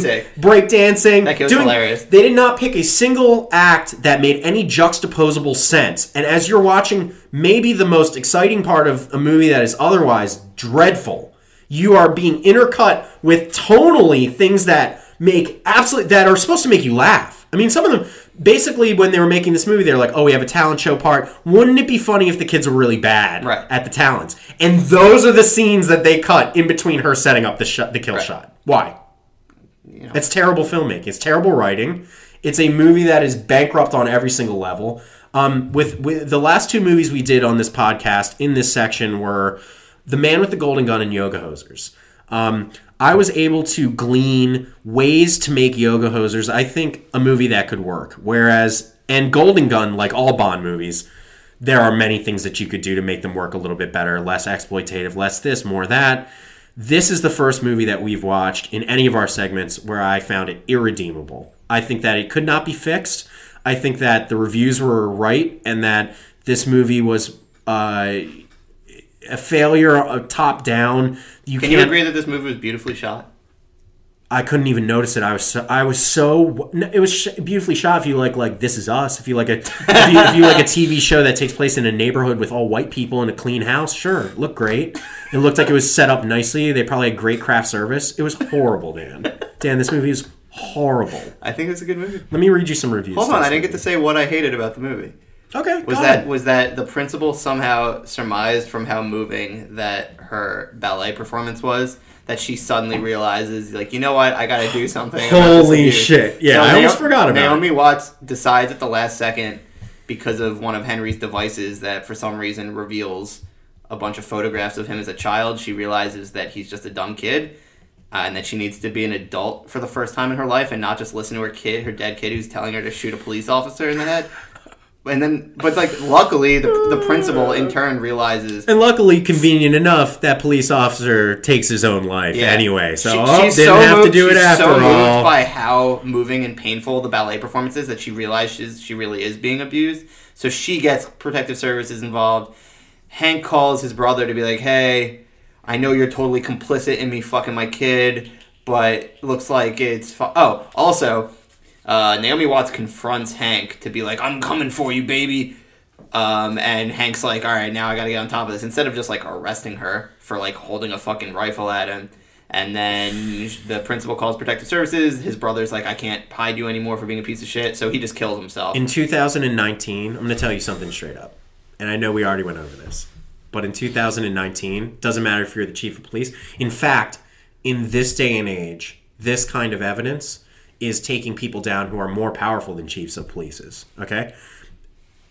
breakdancing. That was hilarious. They did not pick a single act that made any juxtaposable sense. And as you're watching maybe the most exciting part of a movie that is otherwise dreadful, you are being intercut with tonally things that make absolutely, that are supposed to make you laugh. I mean, some of them... Basically, when they were making this movie, they were like, oh, we have a talent show part. Wouldn't it be funny if the kids were really bad at the talents? And those are the scenes that they cut in between her setting up the kill shot. Why? You know. It's terrible filmmaking. It's terrible writing. It's a movie that is bankrupt on every single level. With the last two movies we did on this podcast in this section were The Man with the Golden Gun and Yoga Hosers. I was able to glean ways to make Yoga Hosers, I think, a movie that could work. Whereas, and Golden Gun, like all Bond movies, there are many things that you could do to make them work a little bit better, less exploitative, less this, more that. This is the first movie that we've watched in any of our segments where I found it irredeemable. I think that it could not be fixed. I think that the reviews were right and that this movie was... a failure, a top down. Can you agree that this movie was beautifully shot? I couldn't even notice it. I was so. It was beautifully shot. If you like This Is Us. If you like a, if you like a TV show that takes place in a neighborhood with all white people in a clean house, sure, it looked great. It looked like it was set up nicely. They probably had great craft service. It was horrible, Dan. Dan, this movie is horrible. I think it's a good movie. Let me read you some reviews. Hold on, I didn't get to say what I hated about the movie. Okay, was that the principal somehow surmised from how moving that her ballet performance was that she suddenly realizes, like, you know what, I gotta do something. Holy shit! Yeah, so I almost forgot about it. Naomi Watts decides at the last second because of one of Henry's devices that for some reason reveals a bunch of photographs of him as a child. She realizes that he's just a dumb kid and that she needs to be an adult for the first time in her life and not just listen to her kid, her dead kid, who's telling her to shoot a police officer in the head. And then, but like, luckily, the principal in turn realizes, and luckily, convenient enough, that police officer takes his own life anyway. So she's so moved by how moving and painful the ballet performance is that she realizes she really is being abused. So she gets protective services involved. Hank calls his brother to be like, "Hey, I know you're totally complicit in me fucking my kid, but looks like it's also." Naomi Watts confronts Hank to be like, I'm coming for you, baby. And Hank's like, all right, now I gotta get on top of this. Instead of just, like, arresting her for, like, holding a fucking rifle at him. And then the principal calls protective services. His brother's like, I can't hide you anymore for being a piece of shit. So he just kills himself. In 2019, I'm gonna tell you something straight up. And I know we already went over this. But in 2019, doesn't matter if you're the chief of police. In fact, in this day and age, this kind of evidence... is taking people down who are more powerful than chiefs of police is, okay?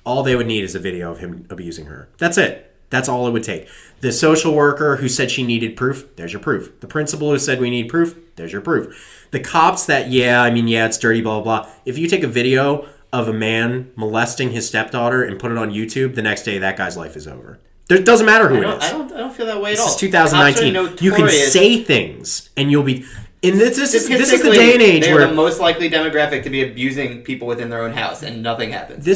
All they would need is a video of him abusing her. That's it. That's all it would take. The social worker who said she needed proof, there's your proof. The principal who said we need proof, there's your proof. The cops that, it's dirty, blah, blah, blah. If you take a video of a man molesting his stepdaughter and put it on YouTube, the next day that guy's life is over. It doesn't matter who it is. I don't feel that way at all. This is 2019. You can say things and you'll be... And this is the day and age where... They're the most likely demographic to be abusing people within their own house, and nothing happens.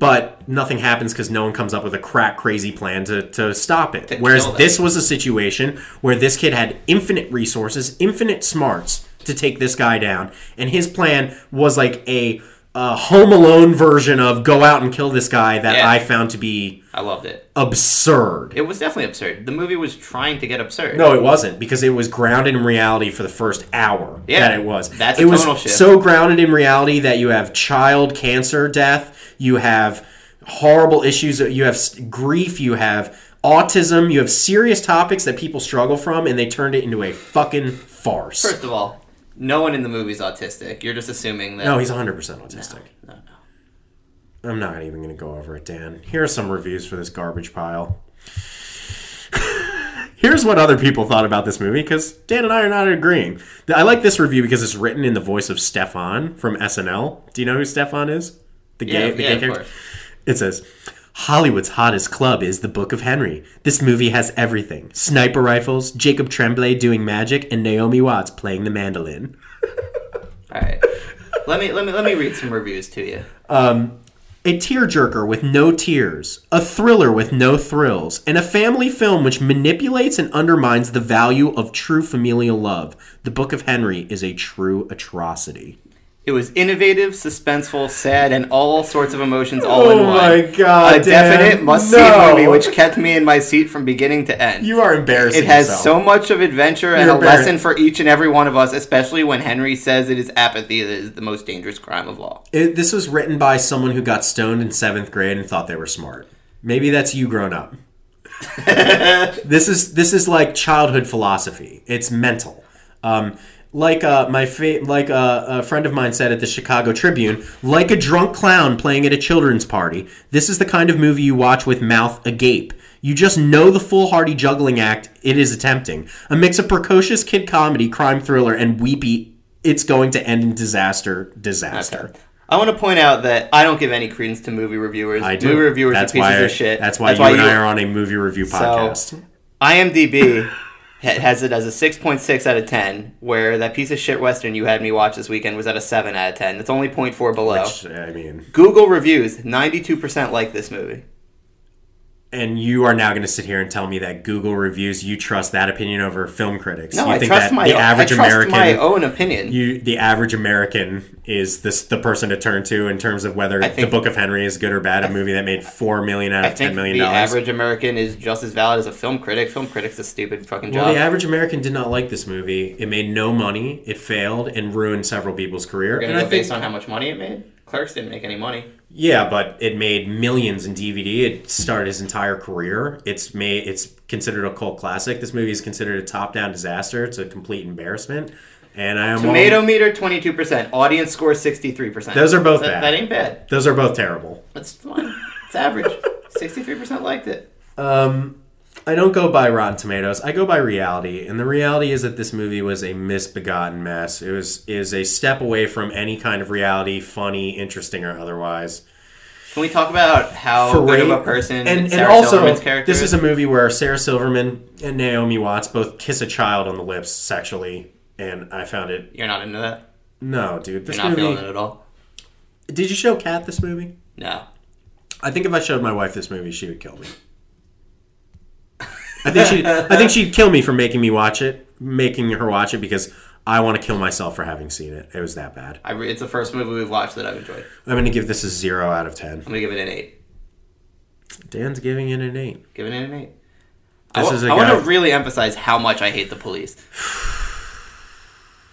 But nothing happens because no one comes up with a crazy plan to stop it. Whereas this was a situation where this kid had infinite resources, infinite smarts to take this guy down. And his plan was like a Home Alone version of go out and kill this guy that I found to be... I loved it. Absurd. It was definitely absurd. The movie was trying to get absurd. No, it wasn't, because it was grounded in reality for the first hour that it was. That's a tonal shift. It was so grounded in reality that you have child cancer death, you have horrible issues. You have grief, you have autism, you have serious topics that people struggle from, and they turned it into a fucking farce. First of all, no one in the movie's autistic. You're just assuming that... No, he's 100% autistic. No. I'm not even going to go over it, Dan. Here are some reviews for this garbage pile. Here's what other people thought about this movie, because Dan and I are not agreeing. I like this review because it's written in the voice of Stefan from SNL. Do you know who Stefan is? The gay character? Of course. It says... Hollywood's hottest club is the Book of Henry. This movie has everything. Sniper rifles, Jacob Tremblay doing magic, and Naomi Watts playing the mandolin. All right. Let me read some reviews to you. A tearjerker with no tears, a thriller with no thrills, and a family film which manipulates and undermines the value of true familial love. The Book of Henry is a true atrocity. It was innovative, suspenseful, sad, and all sorts of emotions all in one. Oh my God, definite must-see movie which kept me in my seat from beginning to end. You are embarrassing yourself. It has so much of adventure and a lesson for each and every one of us, especially when Henry says it is apathy that is the most dangerous crime of all. This was written by someone who got stoned in 7th grade and thought they were smart. Maybe that's you grown up. This is like childhood philosophy. It's mental. Like a friend of mine said at the Chicago Tribune, like a drunk clown playing at a children's party, this is the kind of movie you watch with mouth agape. You just know the foolhardy juggling act it is attempting. A mix of precocious kid comedy, crime thriller, and weepy, it's going to end in disaster. Okay. I want to point out that I don't give any credence to movie reviewers. I do. Movie reviewers are pieces of shit. That's why you and I are on a movie review podcast. So, IMDb... It has it as a 6.6 out of 10, where that piece of shit Western you had me watch this weekend was at a 7 out of 10. It's only 0.4 below. Which, I mean... Google reviews, 92% like this movie. And you are now going to sit here and tell me that Google reviews, you trust that opinion over film critics. No, I trust my own opinion. The average American is the person to turn to in terms of whether the Book of Henry is good or bad, a movie that made $4 million out of $10 million. The average American is just as valid as a film critic. Film critic's a stupid fucking job. Well, the average American did not like this movie. It made no money. It failed and ruined several people's career. You're going to go based on how much money it made? Clerks didn't make any money. Yeah, but it made millions in DVD. It started his entire career. It's considered a cult classic. This movie is considered a top-down disaster. It's a complete embarrassment. And I am tomato meter 22%, audience score 63%. Those are both bad. That ain't bad. Those are both terrible. That's fine. It's average. 63% liked it. I don't go by Rotten Tomatoes. I go by reality, and the reality is that this movie was a misbegotten mess. It is a step away from any kind of reality, funny, interesting, or otherwise. Can we talk about how good of a person Sarah Silverman's character is? This is a movie where Sarah Silverman and Naomi Watts both kiss a child on the lips sexually, and I found it... You're not into that? No, dude. You're not feeling it at all? Did you show Kat this movie? No. I think if I showed my wife this movie, she would kill me. I think she'd kill me for making her watch it, because I want to kill myself for having seen it. It was that bad. It's the first movie we've watched that I've enjoyed. I'm going to give this a 0 out of 10. I'm going to give it an 8. Dan's giving it an 8. Giving it an 8. I want to really emphasize how much I hate the police.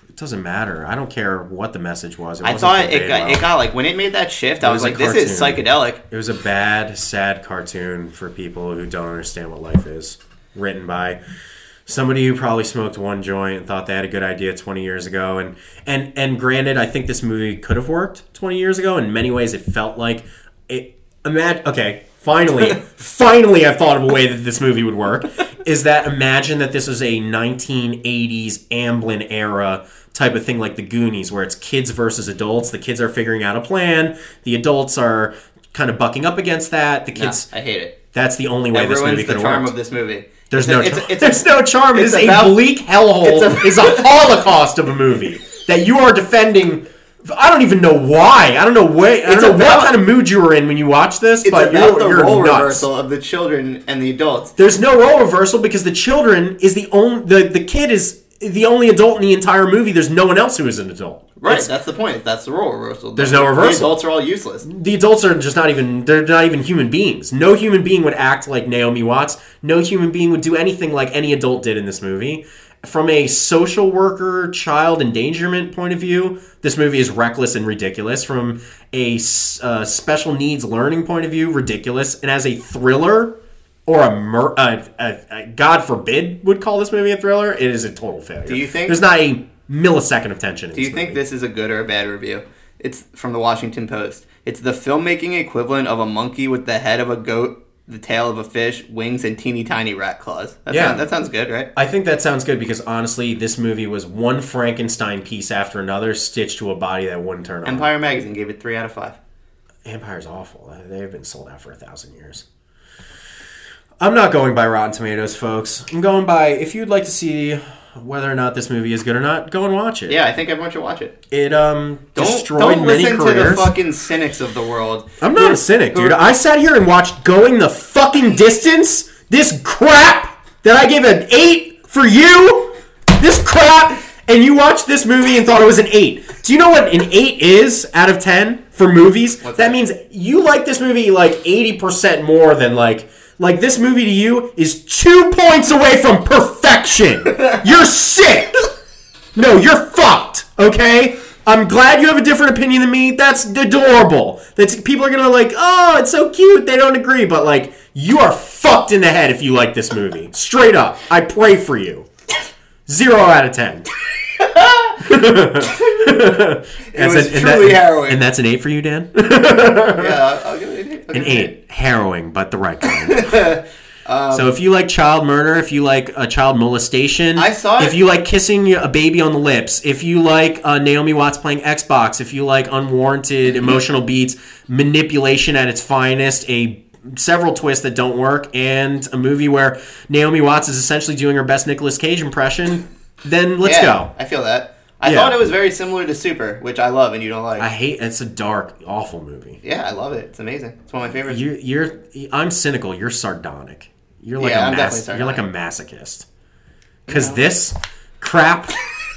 It doesn't matter. I don't care what the message was. I thought it got when it made that shift, I was like, this is psychedelic. It was a bad, sad cartoon for people who don't understand what life is. Written by somebody who probably smoked one joint and thought they had a good idea 20 years ago. And granted, I think this movie could have worked 20 years ago. In many ways, it felt like it. Okay, finally, I've thought of a way that this movie would work. Is that imagine that this was a 1980s Amblin era type of thing, like the Goonies, where it's kids versus adults. The kids are figuring out a plan. The adults are kind of bucking up against that. The kids. No, I hate it. That's the only way this movie could work. That ruins the charm of this movie. There's no charm. It's a bleak hellhole. It's a holocaust of a movie that you are defending. I don't even know why. I don't know what kind of mood you were in when you watched this. It's about the role reversal of the children and the adults. There's no role reversal because the children is the only. The kid is the only adult in the entire movie. There's no one else who is an adult. Right, that's the point. That's the role reversal. There's no reversal. The adults are all useless. The adults are just they're not even human beings. No human being would act like Naomi Watts. No human being would do anything like any adult did in this movie. from a social worker, child endangerment point of view, this movie is reckless and ridiculous. From a special needs learning point of view, ridiculous. And as a thriller, or God forbid would call this movie a thriller, it is a total failure. Do you think there's not a millisecond of tension in this movie? Do you think this is a good or a bad review? It's from the Washington Post. It's the filmmaking equivalent of a monkey with the head of a goat, the tail of a fish, wings, and teeny tiny rat claws. That sounds good, right? I think that sounds good because, honestly, this movie was one Frankenstein piece after another stitched to a body that wouldn't turn on. Empire magazine gave it 3 out of 5. Empire's awful. They've been sold out for 1,000 years. I'm not going by Rotten Tomatoes, folks. I'm going by, if you'd like to see whether or not this movie is good or not, go and watch it. Yeah, I think everyone should watch it. It destroyed many careers. Don't listen to the fucking cynics of the world. I'm not a cynic, dude. I sat here and watched Going the fucking Distance. This crap that I gave an 8 for you. This crap. And you watched this movie and thought it was an 8. Do you know what an 8 is out of 10 for movies? That means you like this movie like 80% more than like... Like, this movie to you is 2 points away from perfection. You're sick. No, you're fucked, okay? I'm glad you have a different opinion than me. That's adorable. That's, people are going to like, oh, it's so cute. They don't agree. But, like, you are fucked in the head if you like this movie. Straight up. I pray for you. 0 out of 10. It was truly harrowing. And that's an 8 for you, Dan? Yeah, I'll give it an 8. An 8. Harrowing, but the right kind. So if you like child murder, if you like child molestation, if you like kissing a baby on the lips, if you like Naomi Watts playing Xbox, if you like unwarranted emotional beats, manipulation at its finest, several twists that don't work, and a movie where Naomi Watts is essentially doing her best Nicolas Cage impression... Then let's go. I feel that. I thought it was very similar to Super, which I love and you don't like. I hate it. It's a dark, awful movie. Yeah, I love it. It's amazing. It's one of my favorites. I'm cynical. You're sardonic. You're like a masochist. Because this crap,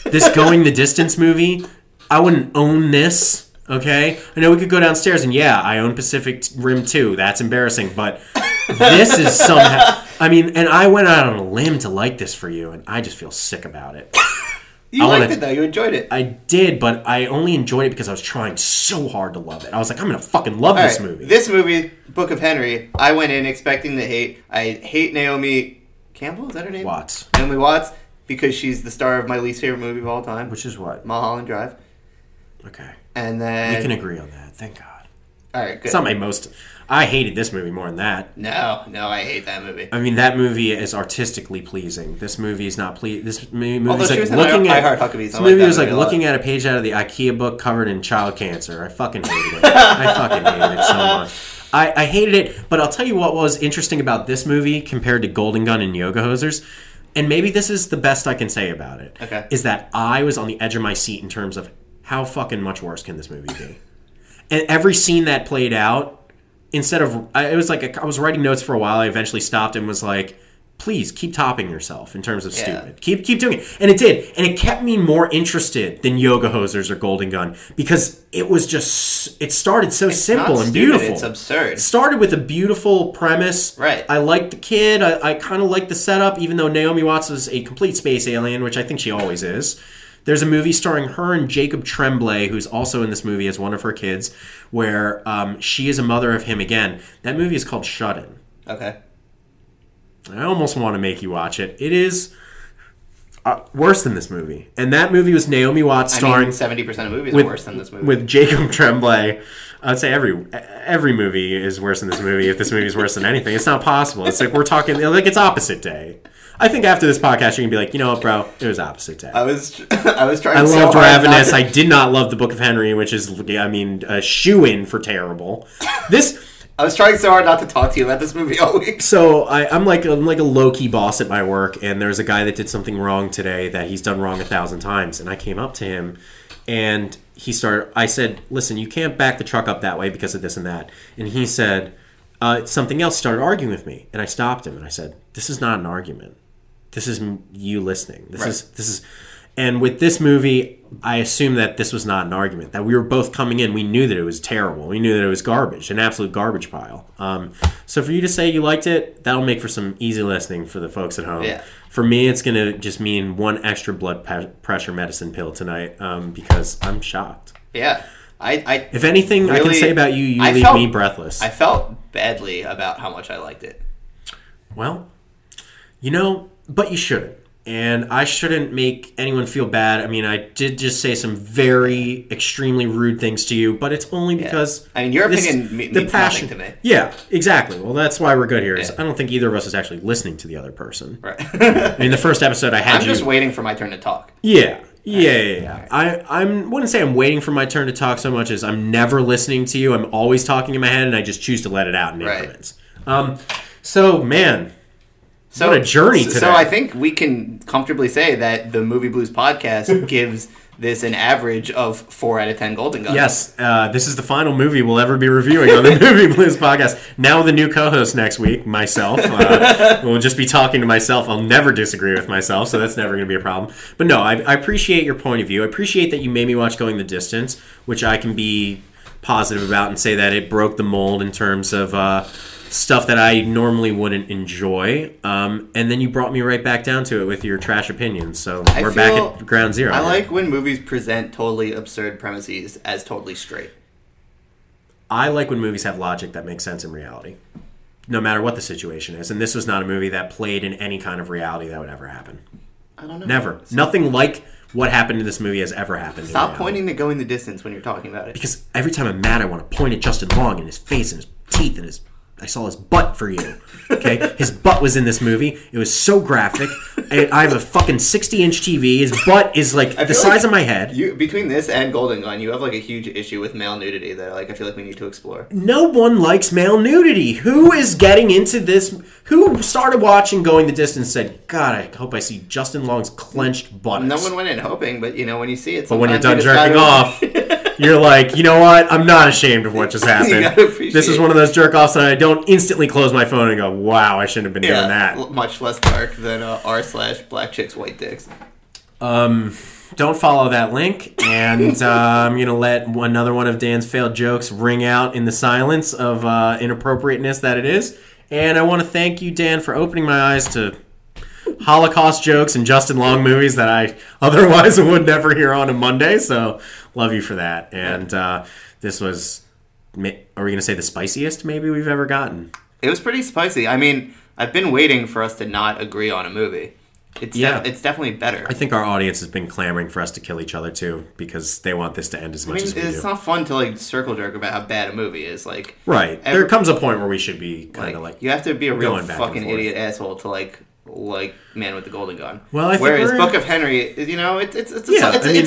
this Going the Distance movie, I wouldn't own this. Okay, I know we could go downstairs and I own Pacific Rim 2. That's embarrassing, but this is somehow. I mean, and I went out on a limb to like this for you, and I just feel sick about it. You liked it, though. You enjoyed it. I did, but I only enjoyed it because I was trying so hard to love it. I was like, I'm going to fucking love this movie. This movie, Book of Henry, I went in expecting to hate. I hate Naomi Campbell? Is that her name? Watts. Naomi Watts, because she's the star of my least favorite movie of all time. Which is what? Mulholland Drive. Okay. And then... We can agree on that. Thank God. All right, good. It's not my most... I hated this movie more than that. No, I hate that movie. I mean, that movie is artistically pleasing. This movie is not pleasing. This movie is like looking at. This movie was like looking at a page out of the IKEA book covered in child cancer. I fucking hated it. I fucking hated it so much. I hated it, but I'll tell you what was interesting about this movie compared to Golden Gun and Yoga Hosers, and maybe this is the best I can say about it, is that I was on the edge of my seat in terms of how fucking much worse can this movie be? And every scene that played out, I was writing notes for a while. I eventually stopped and was like, please keep topping yourself in terms of stupid. Keep doing it. And it did. And it kept me more interested than Yoga Hosers or Golden Gun because it was just, it started so simple and beautiful. It's absurd. It started with a beautiful premise. Right. I liked the kid. I kind of liked the setup, even though Naomi Watts was a complete space alien, which I think she always is. There's a movie starring her and Jacob Tremblay, who's also in this movie as one of her kids, where she is a mother of him again. That movie is called Shut In. Okay. I almost want to make you watch it. It is worse than this movie. And that movie was Naomi Watts starring... 70% of movies are worse than this movie. With Jacob Tremblay. I'd say every movie is worse than this movie if this movie is worse than anything. It's not possible. It's like we're talking... Like it's opposite day. I think after this podcast, you can be like, you know what, bro? It was opposite day. I was trying. I loved Ravenous. I did not love The Book of Henry, which is, a shoo-in for terrible. I was trying so hard not to talk to you about this movie all week. So I'm like a low-key boss at my work, and there's a guy that did something wrong today that he's done wrong 1,000 times, and I came up to him, and I said, listen, you can't back the truck up that way because of this and that, and he said something else, started arguing with me, and I stopped him, and I said, this is not an argument. This is you listening. This is And with this movie, I assume that this was not an argument, that we were both coming in. We knew that it was terrible. We knew that it was garbage, an absolute garbage pile. So for you to say you liked it, that'll make for some easy listening for the folks at home. Yeah. For me, it's going to just mean one extra blood pressure medicine pill tonight because I'm shocked. Yeah. If anything really, I can say about you, you leave me breathless. I felt badly about how much I liked it. Well, but you shouldn't. And I shouldn't make anyone feel bad. I mean, I did just say some very extremely rude things to you, but it's only because... Yeah. I mean, your opinion means nothing to me. Yeah, exactly. Well, that's why we're good here. Yeah. I don't think either of us is actually listening to the other person. Right. I mean, the first episode I'm just waiting for my turn to talk. Yeah. Yeah. I wouldn't say I'm waiting for my turn to talk so much as I'm never listening to you. I'm always talking in my head, and I just choose to let it out in increments. So what a journey today. So I think we can comfortably say that the Movie Blues podcast gives this an average of 4 out of 10 Golden Guns. Yes, this is the final movie we'll ever be reviewing on the Movie Blues podcast. Now the new co-host next week, myself. We'll just be talking to myself. I'll never disagree with myself, so that's never going to be a problem. But no, I appreciate your point of view. I appreciate that you made me watch Going the Distance, which I can be positive about and say that it broke the mold in terms of... stuff that I normally wouldn't enjoy, and then you brought me right back down to it with your trash opinions. So we're back at ground zero. I like when movies present totally absurd premises as totally straight. I like when movies have logic that makes sense in reality, no matter what the situation is. And this was not a movie that played in any kind of reality that would ever happen. I don't know. Never. Nothing like what happened in this movie has ever happened. Stop pointing to Going the Distance when you're talking about it. Because every time I'm mad, I want to point at Justin Long and his face and his teeth and his... I saw his butt for you, okay? His butt was in this movie. It was so graphic. I have a fucking 60-inch TV. His butt is, like, the size of my head. Between this and Golden Gun, you have, like, a huge issue with male nudity that, like, I feel like we need to explore. No one likes male nudity. Who is getting into this? Who started watching Going the Distance and said, God, I hope I see Justin Long's clenched buttocks? No one went in hoping, but, when you see it... But when you're done jerking off... You're like, you know what? I'm not ashamed of what just happened. This is one of those jerk-offs that I don't instantly close my phone and go, wow, I shouldn't have been doing that. Much less dark than r/blackchickswhitedicks. Don't follow that link. And I'm going to let another one of Dan's failed jokes ring out in the silence of inappropriateness that it is. And I want to thank you, Dan, for opening my eyes to... Holocaust jokes and Justin Long movies that I otherwise would never hear on a Monday. So love you for that. And this was, are we going to say the spiciest maybe we've ever gotten? It was pretty spicy. I mean, I've been waiting for us to not agree on a movie. It's definitely better. I think our audience has been clamoring for us to kill each other too because they want this to end as much as we do. It's not fun to circle jerk about how bad a movie is. Right. There comes a point where we should be kind of you have to be a real fucking idiot asshole to like Man with the Golden Gun. Well, I think whereas Book of Henry, it's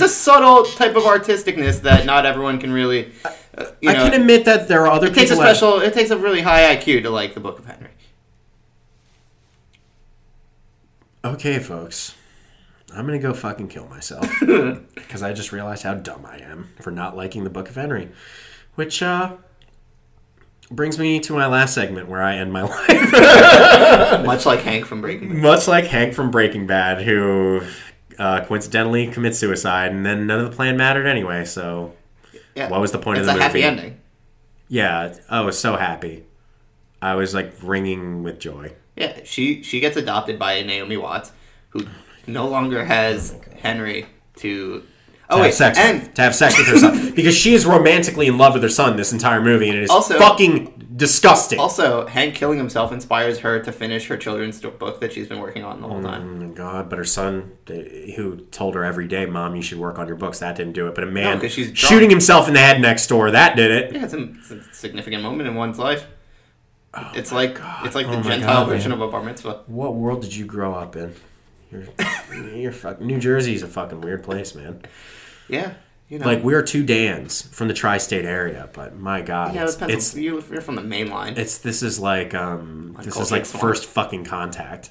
a subtle type of artisticness that not everyone can really. I can admit that there are other people. It takes a really high IQ to like the Book of Henry. Okay, folks, I'm gonna go fucking kill myself because I just realized how dumb I am for not liking the Book of Henry, which brings me to my last segment where I end my life. Much like Hank from Breaking Bad. Who coincidentally commits suicide, and then none of the plan mattered anyway, so what was the point of the movie? It's a happy ending. Yeah, I was so happy. I was, ringing with joy. Yeah, she gets adopted by Naomi Watts, who no longer has Henry to... to have sex with her son. Because she is romantically in love with her son this entire movie, and it is fucking disgusting. Also, Hank killing himself inspires her to finish her children's book that she's been working on the whole time. Oh, my God. But her son, who told her every day, Mom, you should work on your books, that didn't do it. But a man shooting himself in the head next door, that did it. Yeah, it's a significant moment in one's life. Oh, the Gentile version of a bar mitzvah. What world did you grow up in? You're fucking... New Jersey's a fucking weird place, man. Yeah, we're two Dans from the tri-state area, but my God, you're from the main line. This is like first fucking contact.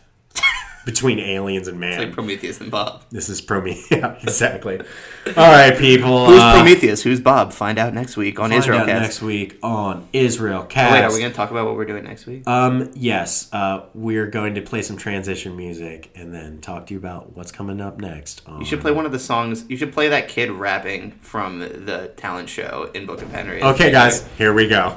between aliens and man. It's like Prometheus and Bob. This is Prometheus. Yeah, exactly. All right, people. Who's Prometheus? Who's Bob? Find out next week on Israel Cast. Find out next week on Israel Cast. Oh, wait, are we going to talk about what we're doing next week? Yes. We're going to play some transition music and then talk to you about what's coming up next. You should play one of the songs. You should play that kid rapping from the talent show in Book of Henry. Okay, guys. Here we go.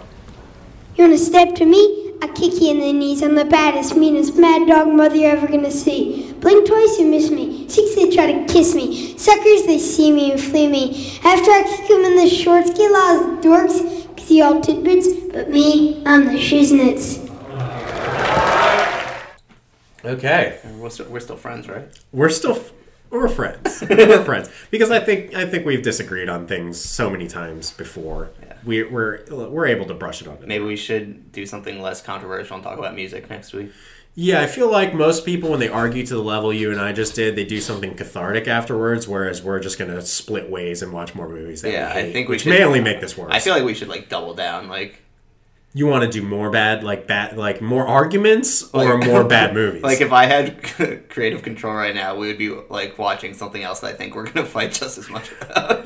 You want to step to me? I'll kick you in the knees. I'm the baddest, meanest, mad dog mother you're ever going to see. Blink twice, you miss me. Six, they try to kiss me. Suckers, they see me and flee me. After I kick them in the shorts, get lost, dorks. Cause you all tidbits, but me, I'm the shiznits. Okay. We're still friends, right? We're friends. We're friends. Because I think we've disagreed on things so many times before. Yeah. We're able to brush it off. Maybe we should do something less controversial and talk about music next week. Yeah, I feel like most people, when they argue to the level you and I just did, they do something cathartic afterwards, whereas we're just going to split ways and watch more movies that we hate, I think we should, may only make this worse. I feel like we should, double down, You want to do more bad, more arguments or more bad movies? If I had creative control right now, we would be, watching something else that I think we're going to fight just as much about.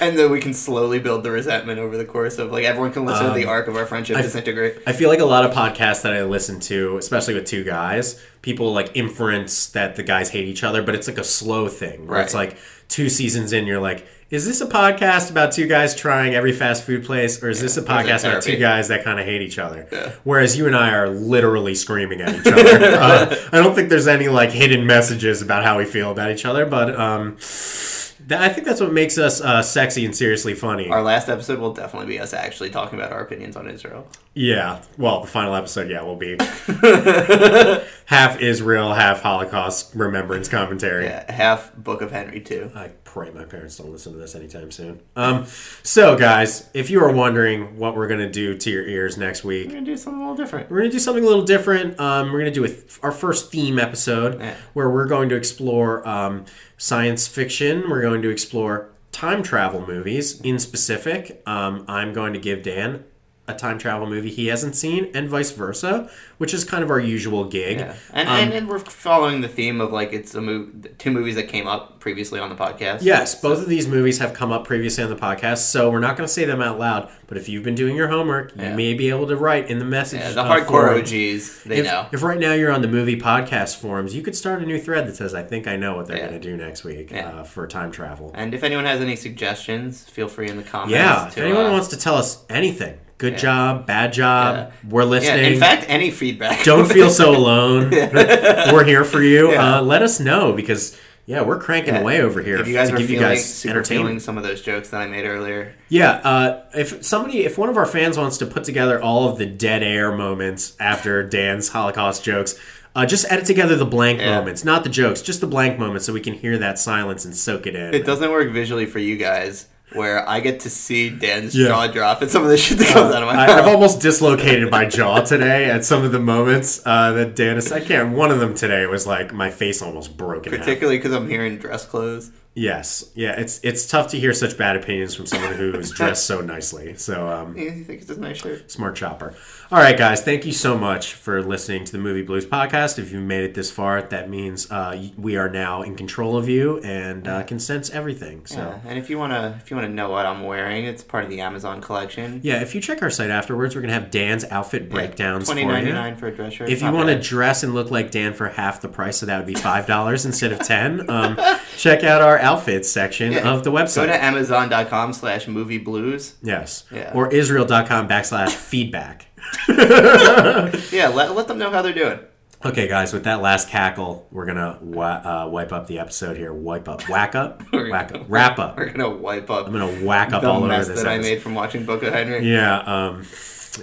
And then we can slowly build the resentment over the course of, everyone can listen to the arc of our friendship disintegrate. I feel like a lot of podcasts that I listen to, especially with two guys, people, inference that the guys hate each other, but it's, a slow thing. Where right. It's, 2 seasons in, you're like... Is this a podcast about two guys trying every fast food place, or is this a podcast about two guys that kind of hate each other? Yeah. Whereas you and I are literally screaming at each other. I don't think there's any hidden messages about how we feel about each other, but I think that's what makes us sexy and seriously funny. Our last episode will definitely be us actually talking about our opinions on Israel. Yeah, well, the final episode, will be half Israel, half Holocaust remembrance commentary. Yeah, half Book of Henry too. Pray my parents don't listen to this anytime soon. So, guys, if you are wondering what we're going to do to your ears next week... We're going to do something a little different. We're going to do our first theme episode where we're going to explore science fiction. We're going to explore time travel movies in specific. I'm going to give Dan... a time travel movie he hasn't seen, and vice versa, which is kind of our usual gig. Yeah. And we're following the theme of it's two movies that came up previously on the podcast. Yes, both of these movies have come up previously on the podcast, so we're not going to say them out loud. But if you've been doing your homework, you may be able to write in the message. Yeah, the hardcore OGs, they know. If right now you're on the movie podcast forums, you could start a new thread that says, "I think I know what they're going to do next week for time travel." And if anyone has any suggestions, feel free in the comments. Yeah, if anyone wants to tell us anything. Good job, bad job, we're listening. In fact, any feedback. Don't feel so alone. We're here for you. Yeah. Let us know because, we're cranking away over here. If you guys feeling some of those jokes that I made earlier. Yeah, if one of our fans wants to put together all of the dead air moments after Dan's Holocaust jokes, just edit together the blank moments. Not the jokes, just the blank moments so we can hear that silence and soak it in. It doesn't work visually for you guys. Where I get to see Dan's jaw drop at some of the shit that comes out of my mouth. I've almost dislocated my jaw today at some of the moments that Dan is... I can't... One of them today was my face almost broken out. Particularly because I'm here in dress clothes. Yes. Yeah, it's tough to hear such bad opinions from someone who is dressed so nicely. So, yeah, he thinks it's a nice shirt. Smart chopper. All right, guys. Thank you so much for listening to the Movie Blues podcast. If you made it this far, that means we are now in control of you and can sense everything. So, and if you wanna know what I'm wearing, it's part of the Amazon collection. Yeah. If you check our site afterwards, we're gonna have Dan's outfit breakdowns for you. $20.99 for a dress shirt. If you want to dress and look like Dan for half the price, so that would be $5 instead of $10. Check out our outfits section of the website. Go to Amazon.com/movieblues. Yes. Yeah. Or Israel.com/feedback. Let them know how they're doing. Okay, guys, with that last cackle, we're gonna wipe up the episode here. We're gonna wipe up. I'm gonna whack up all over this mess that I made from watching Book of Henry.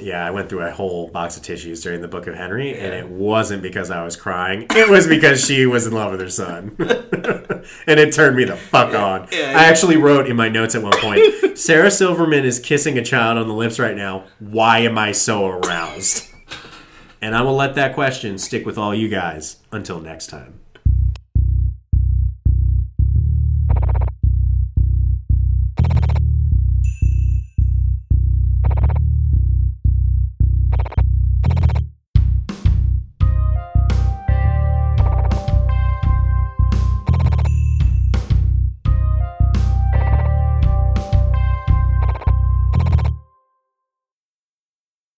I went through a whole box of tissues during the Book of Henry, and it wasn't because I was crying. It was because she was in love with her son. And it turned me the fuck on. Yeah. I actually wrote in my notes at one point, Sarah Silverman is kissing a child on the lips right now. Why am I so aroused? And I will let that question stick with all you guys until next time.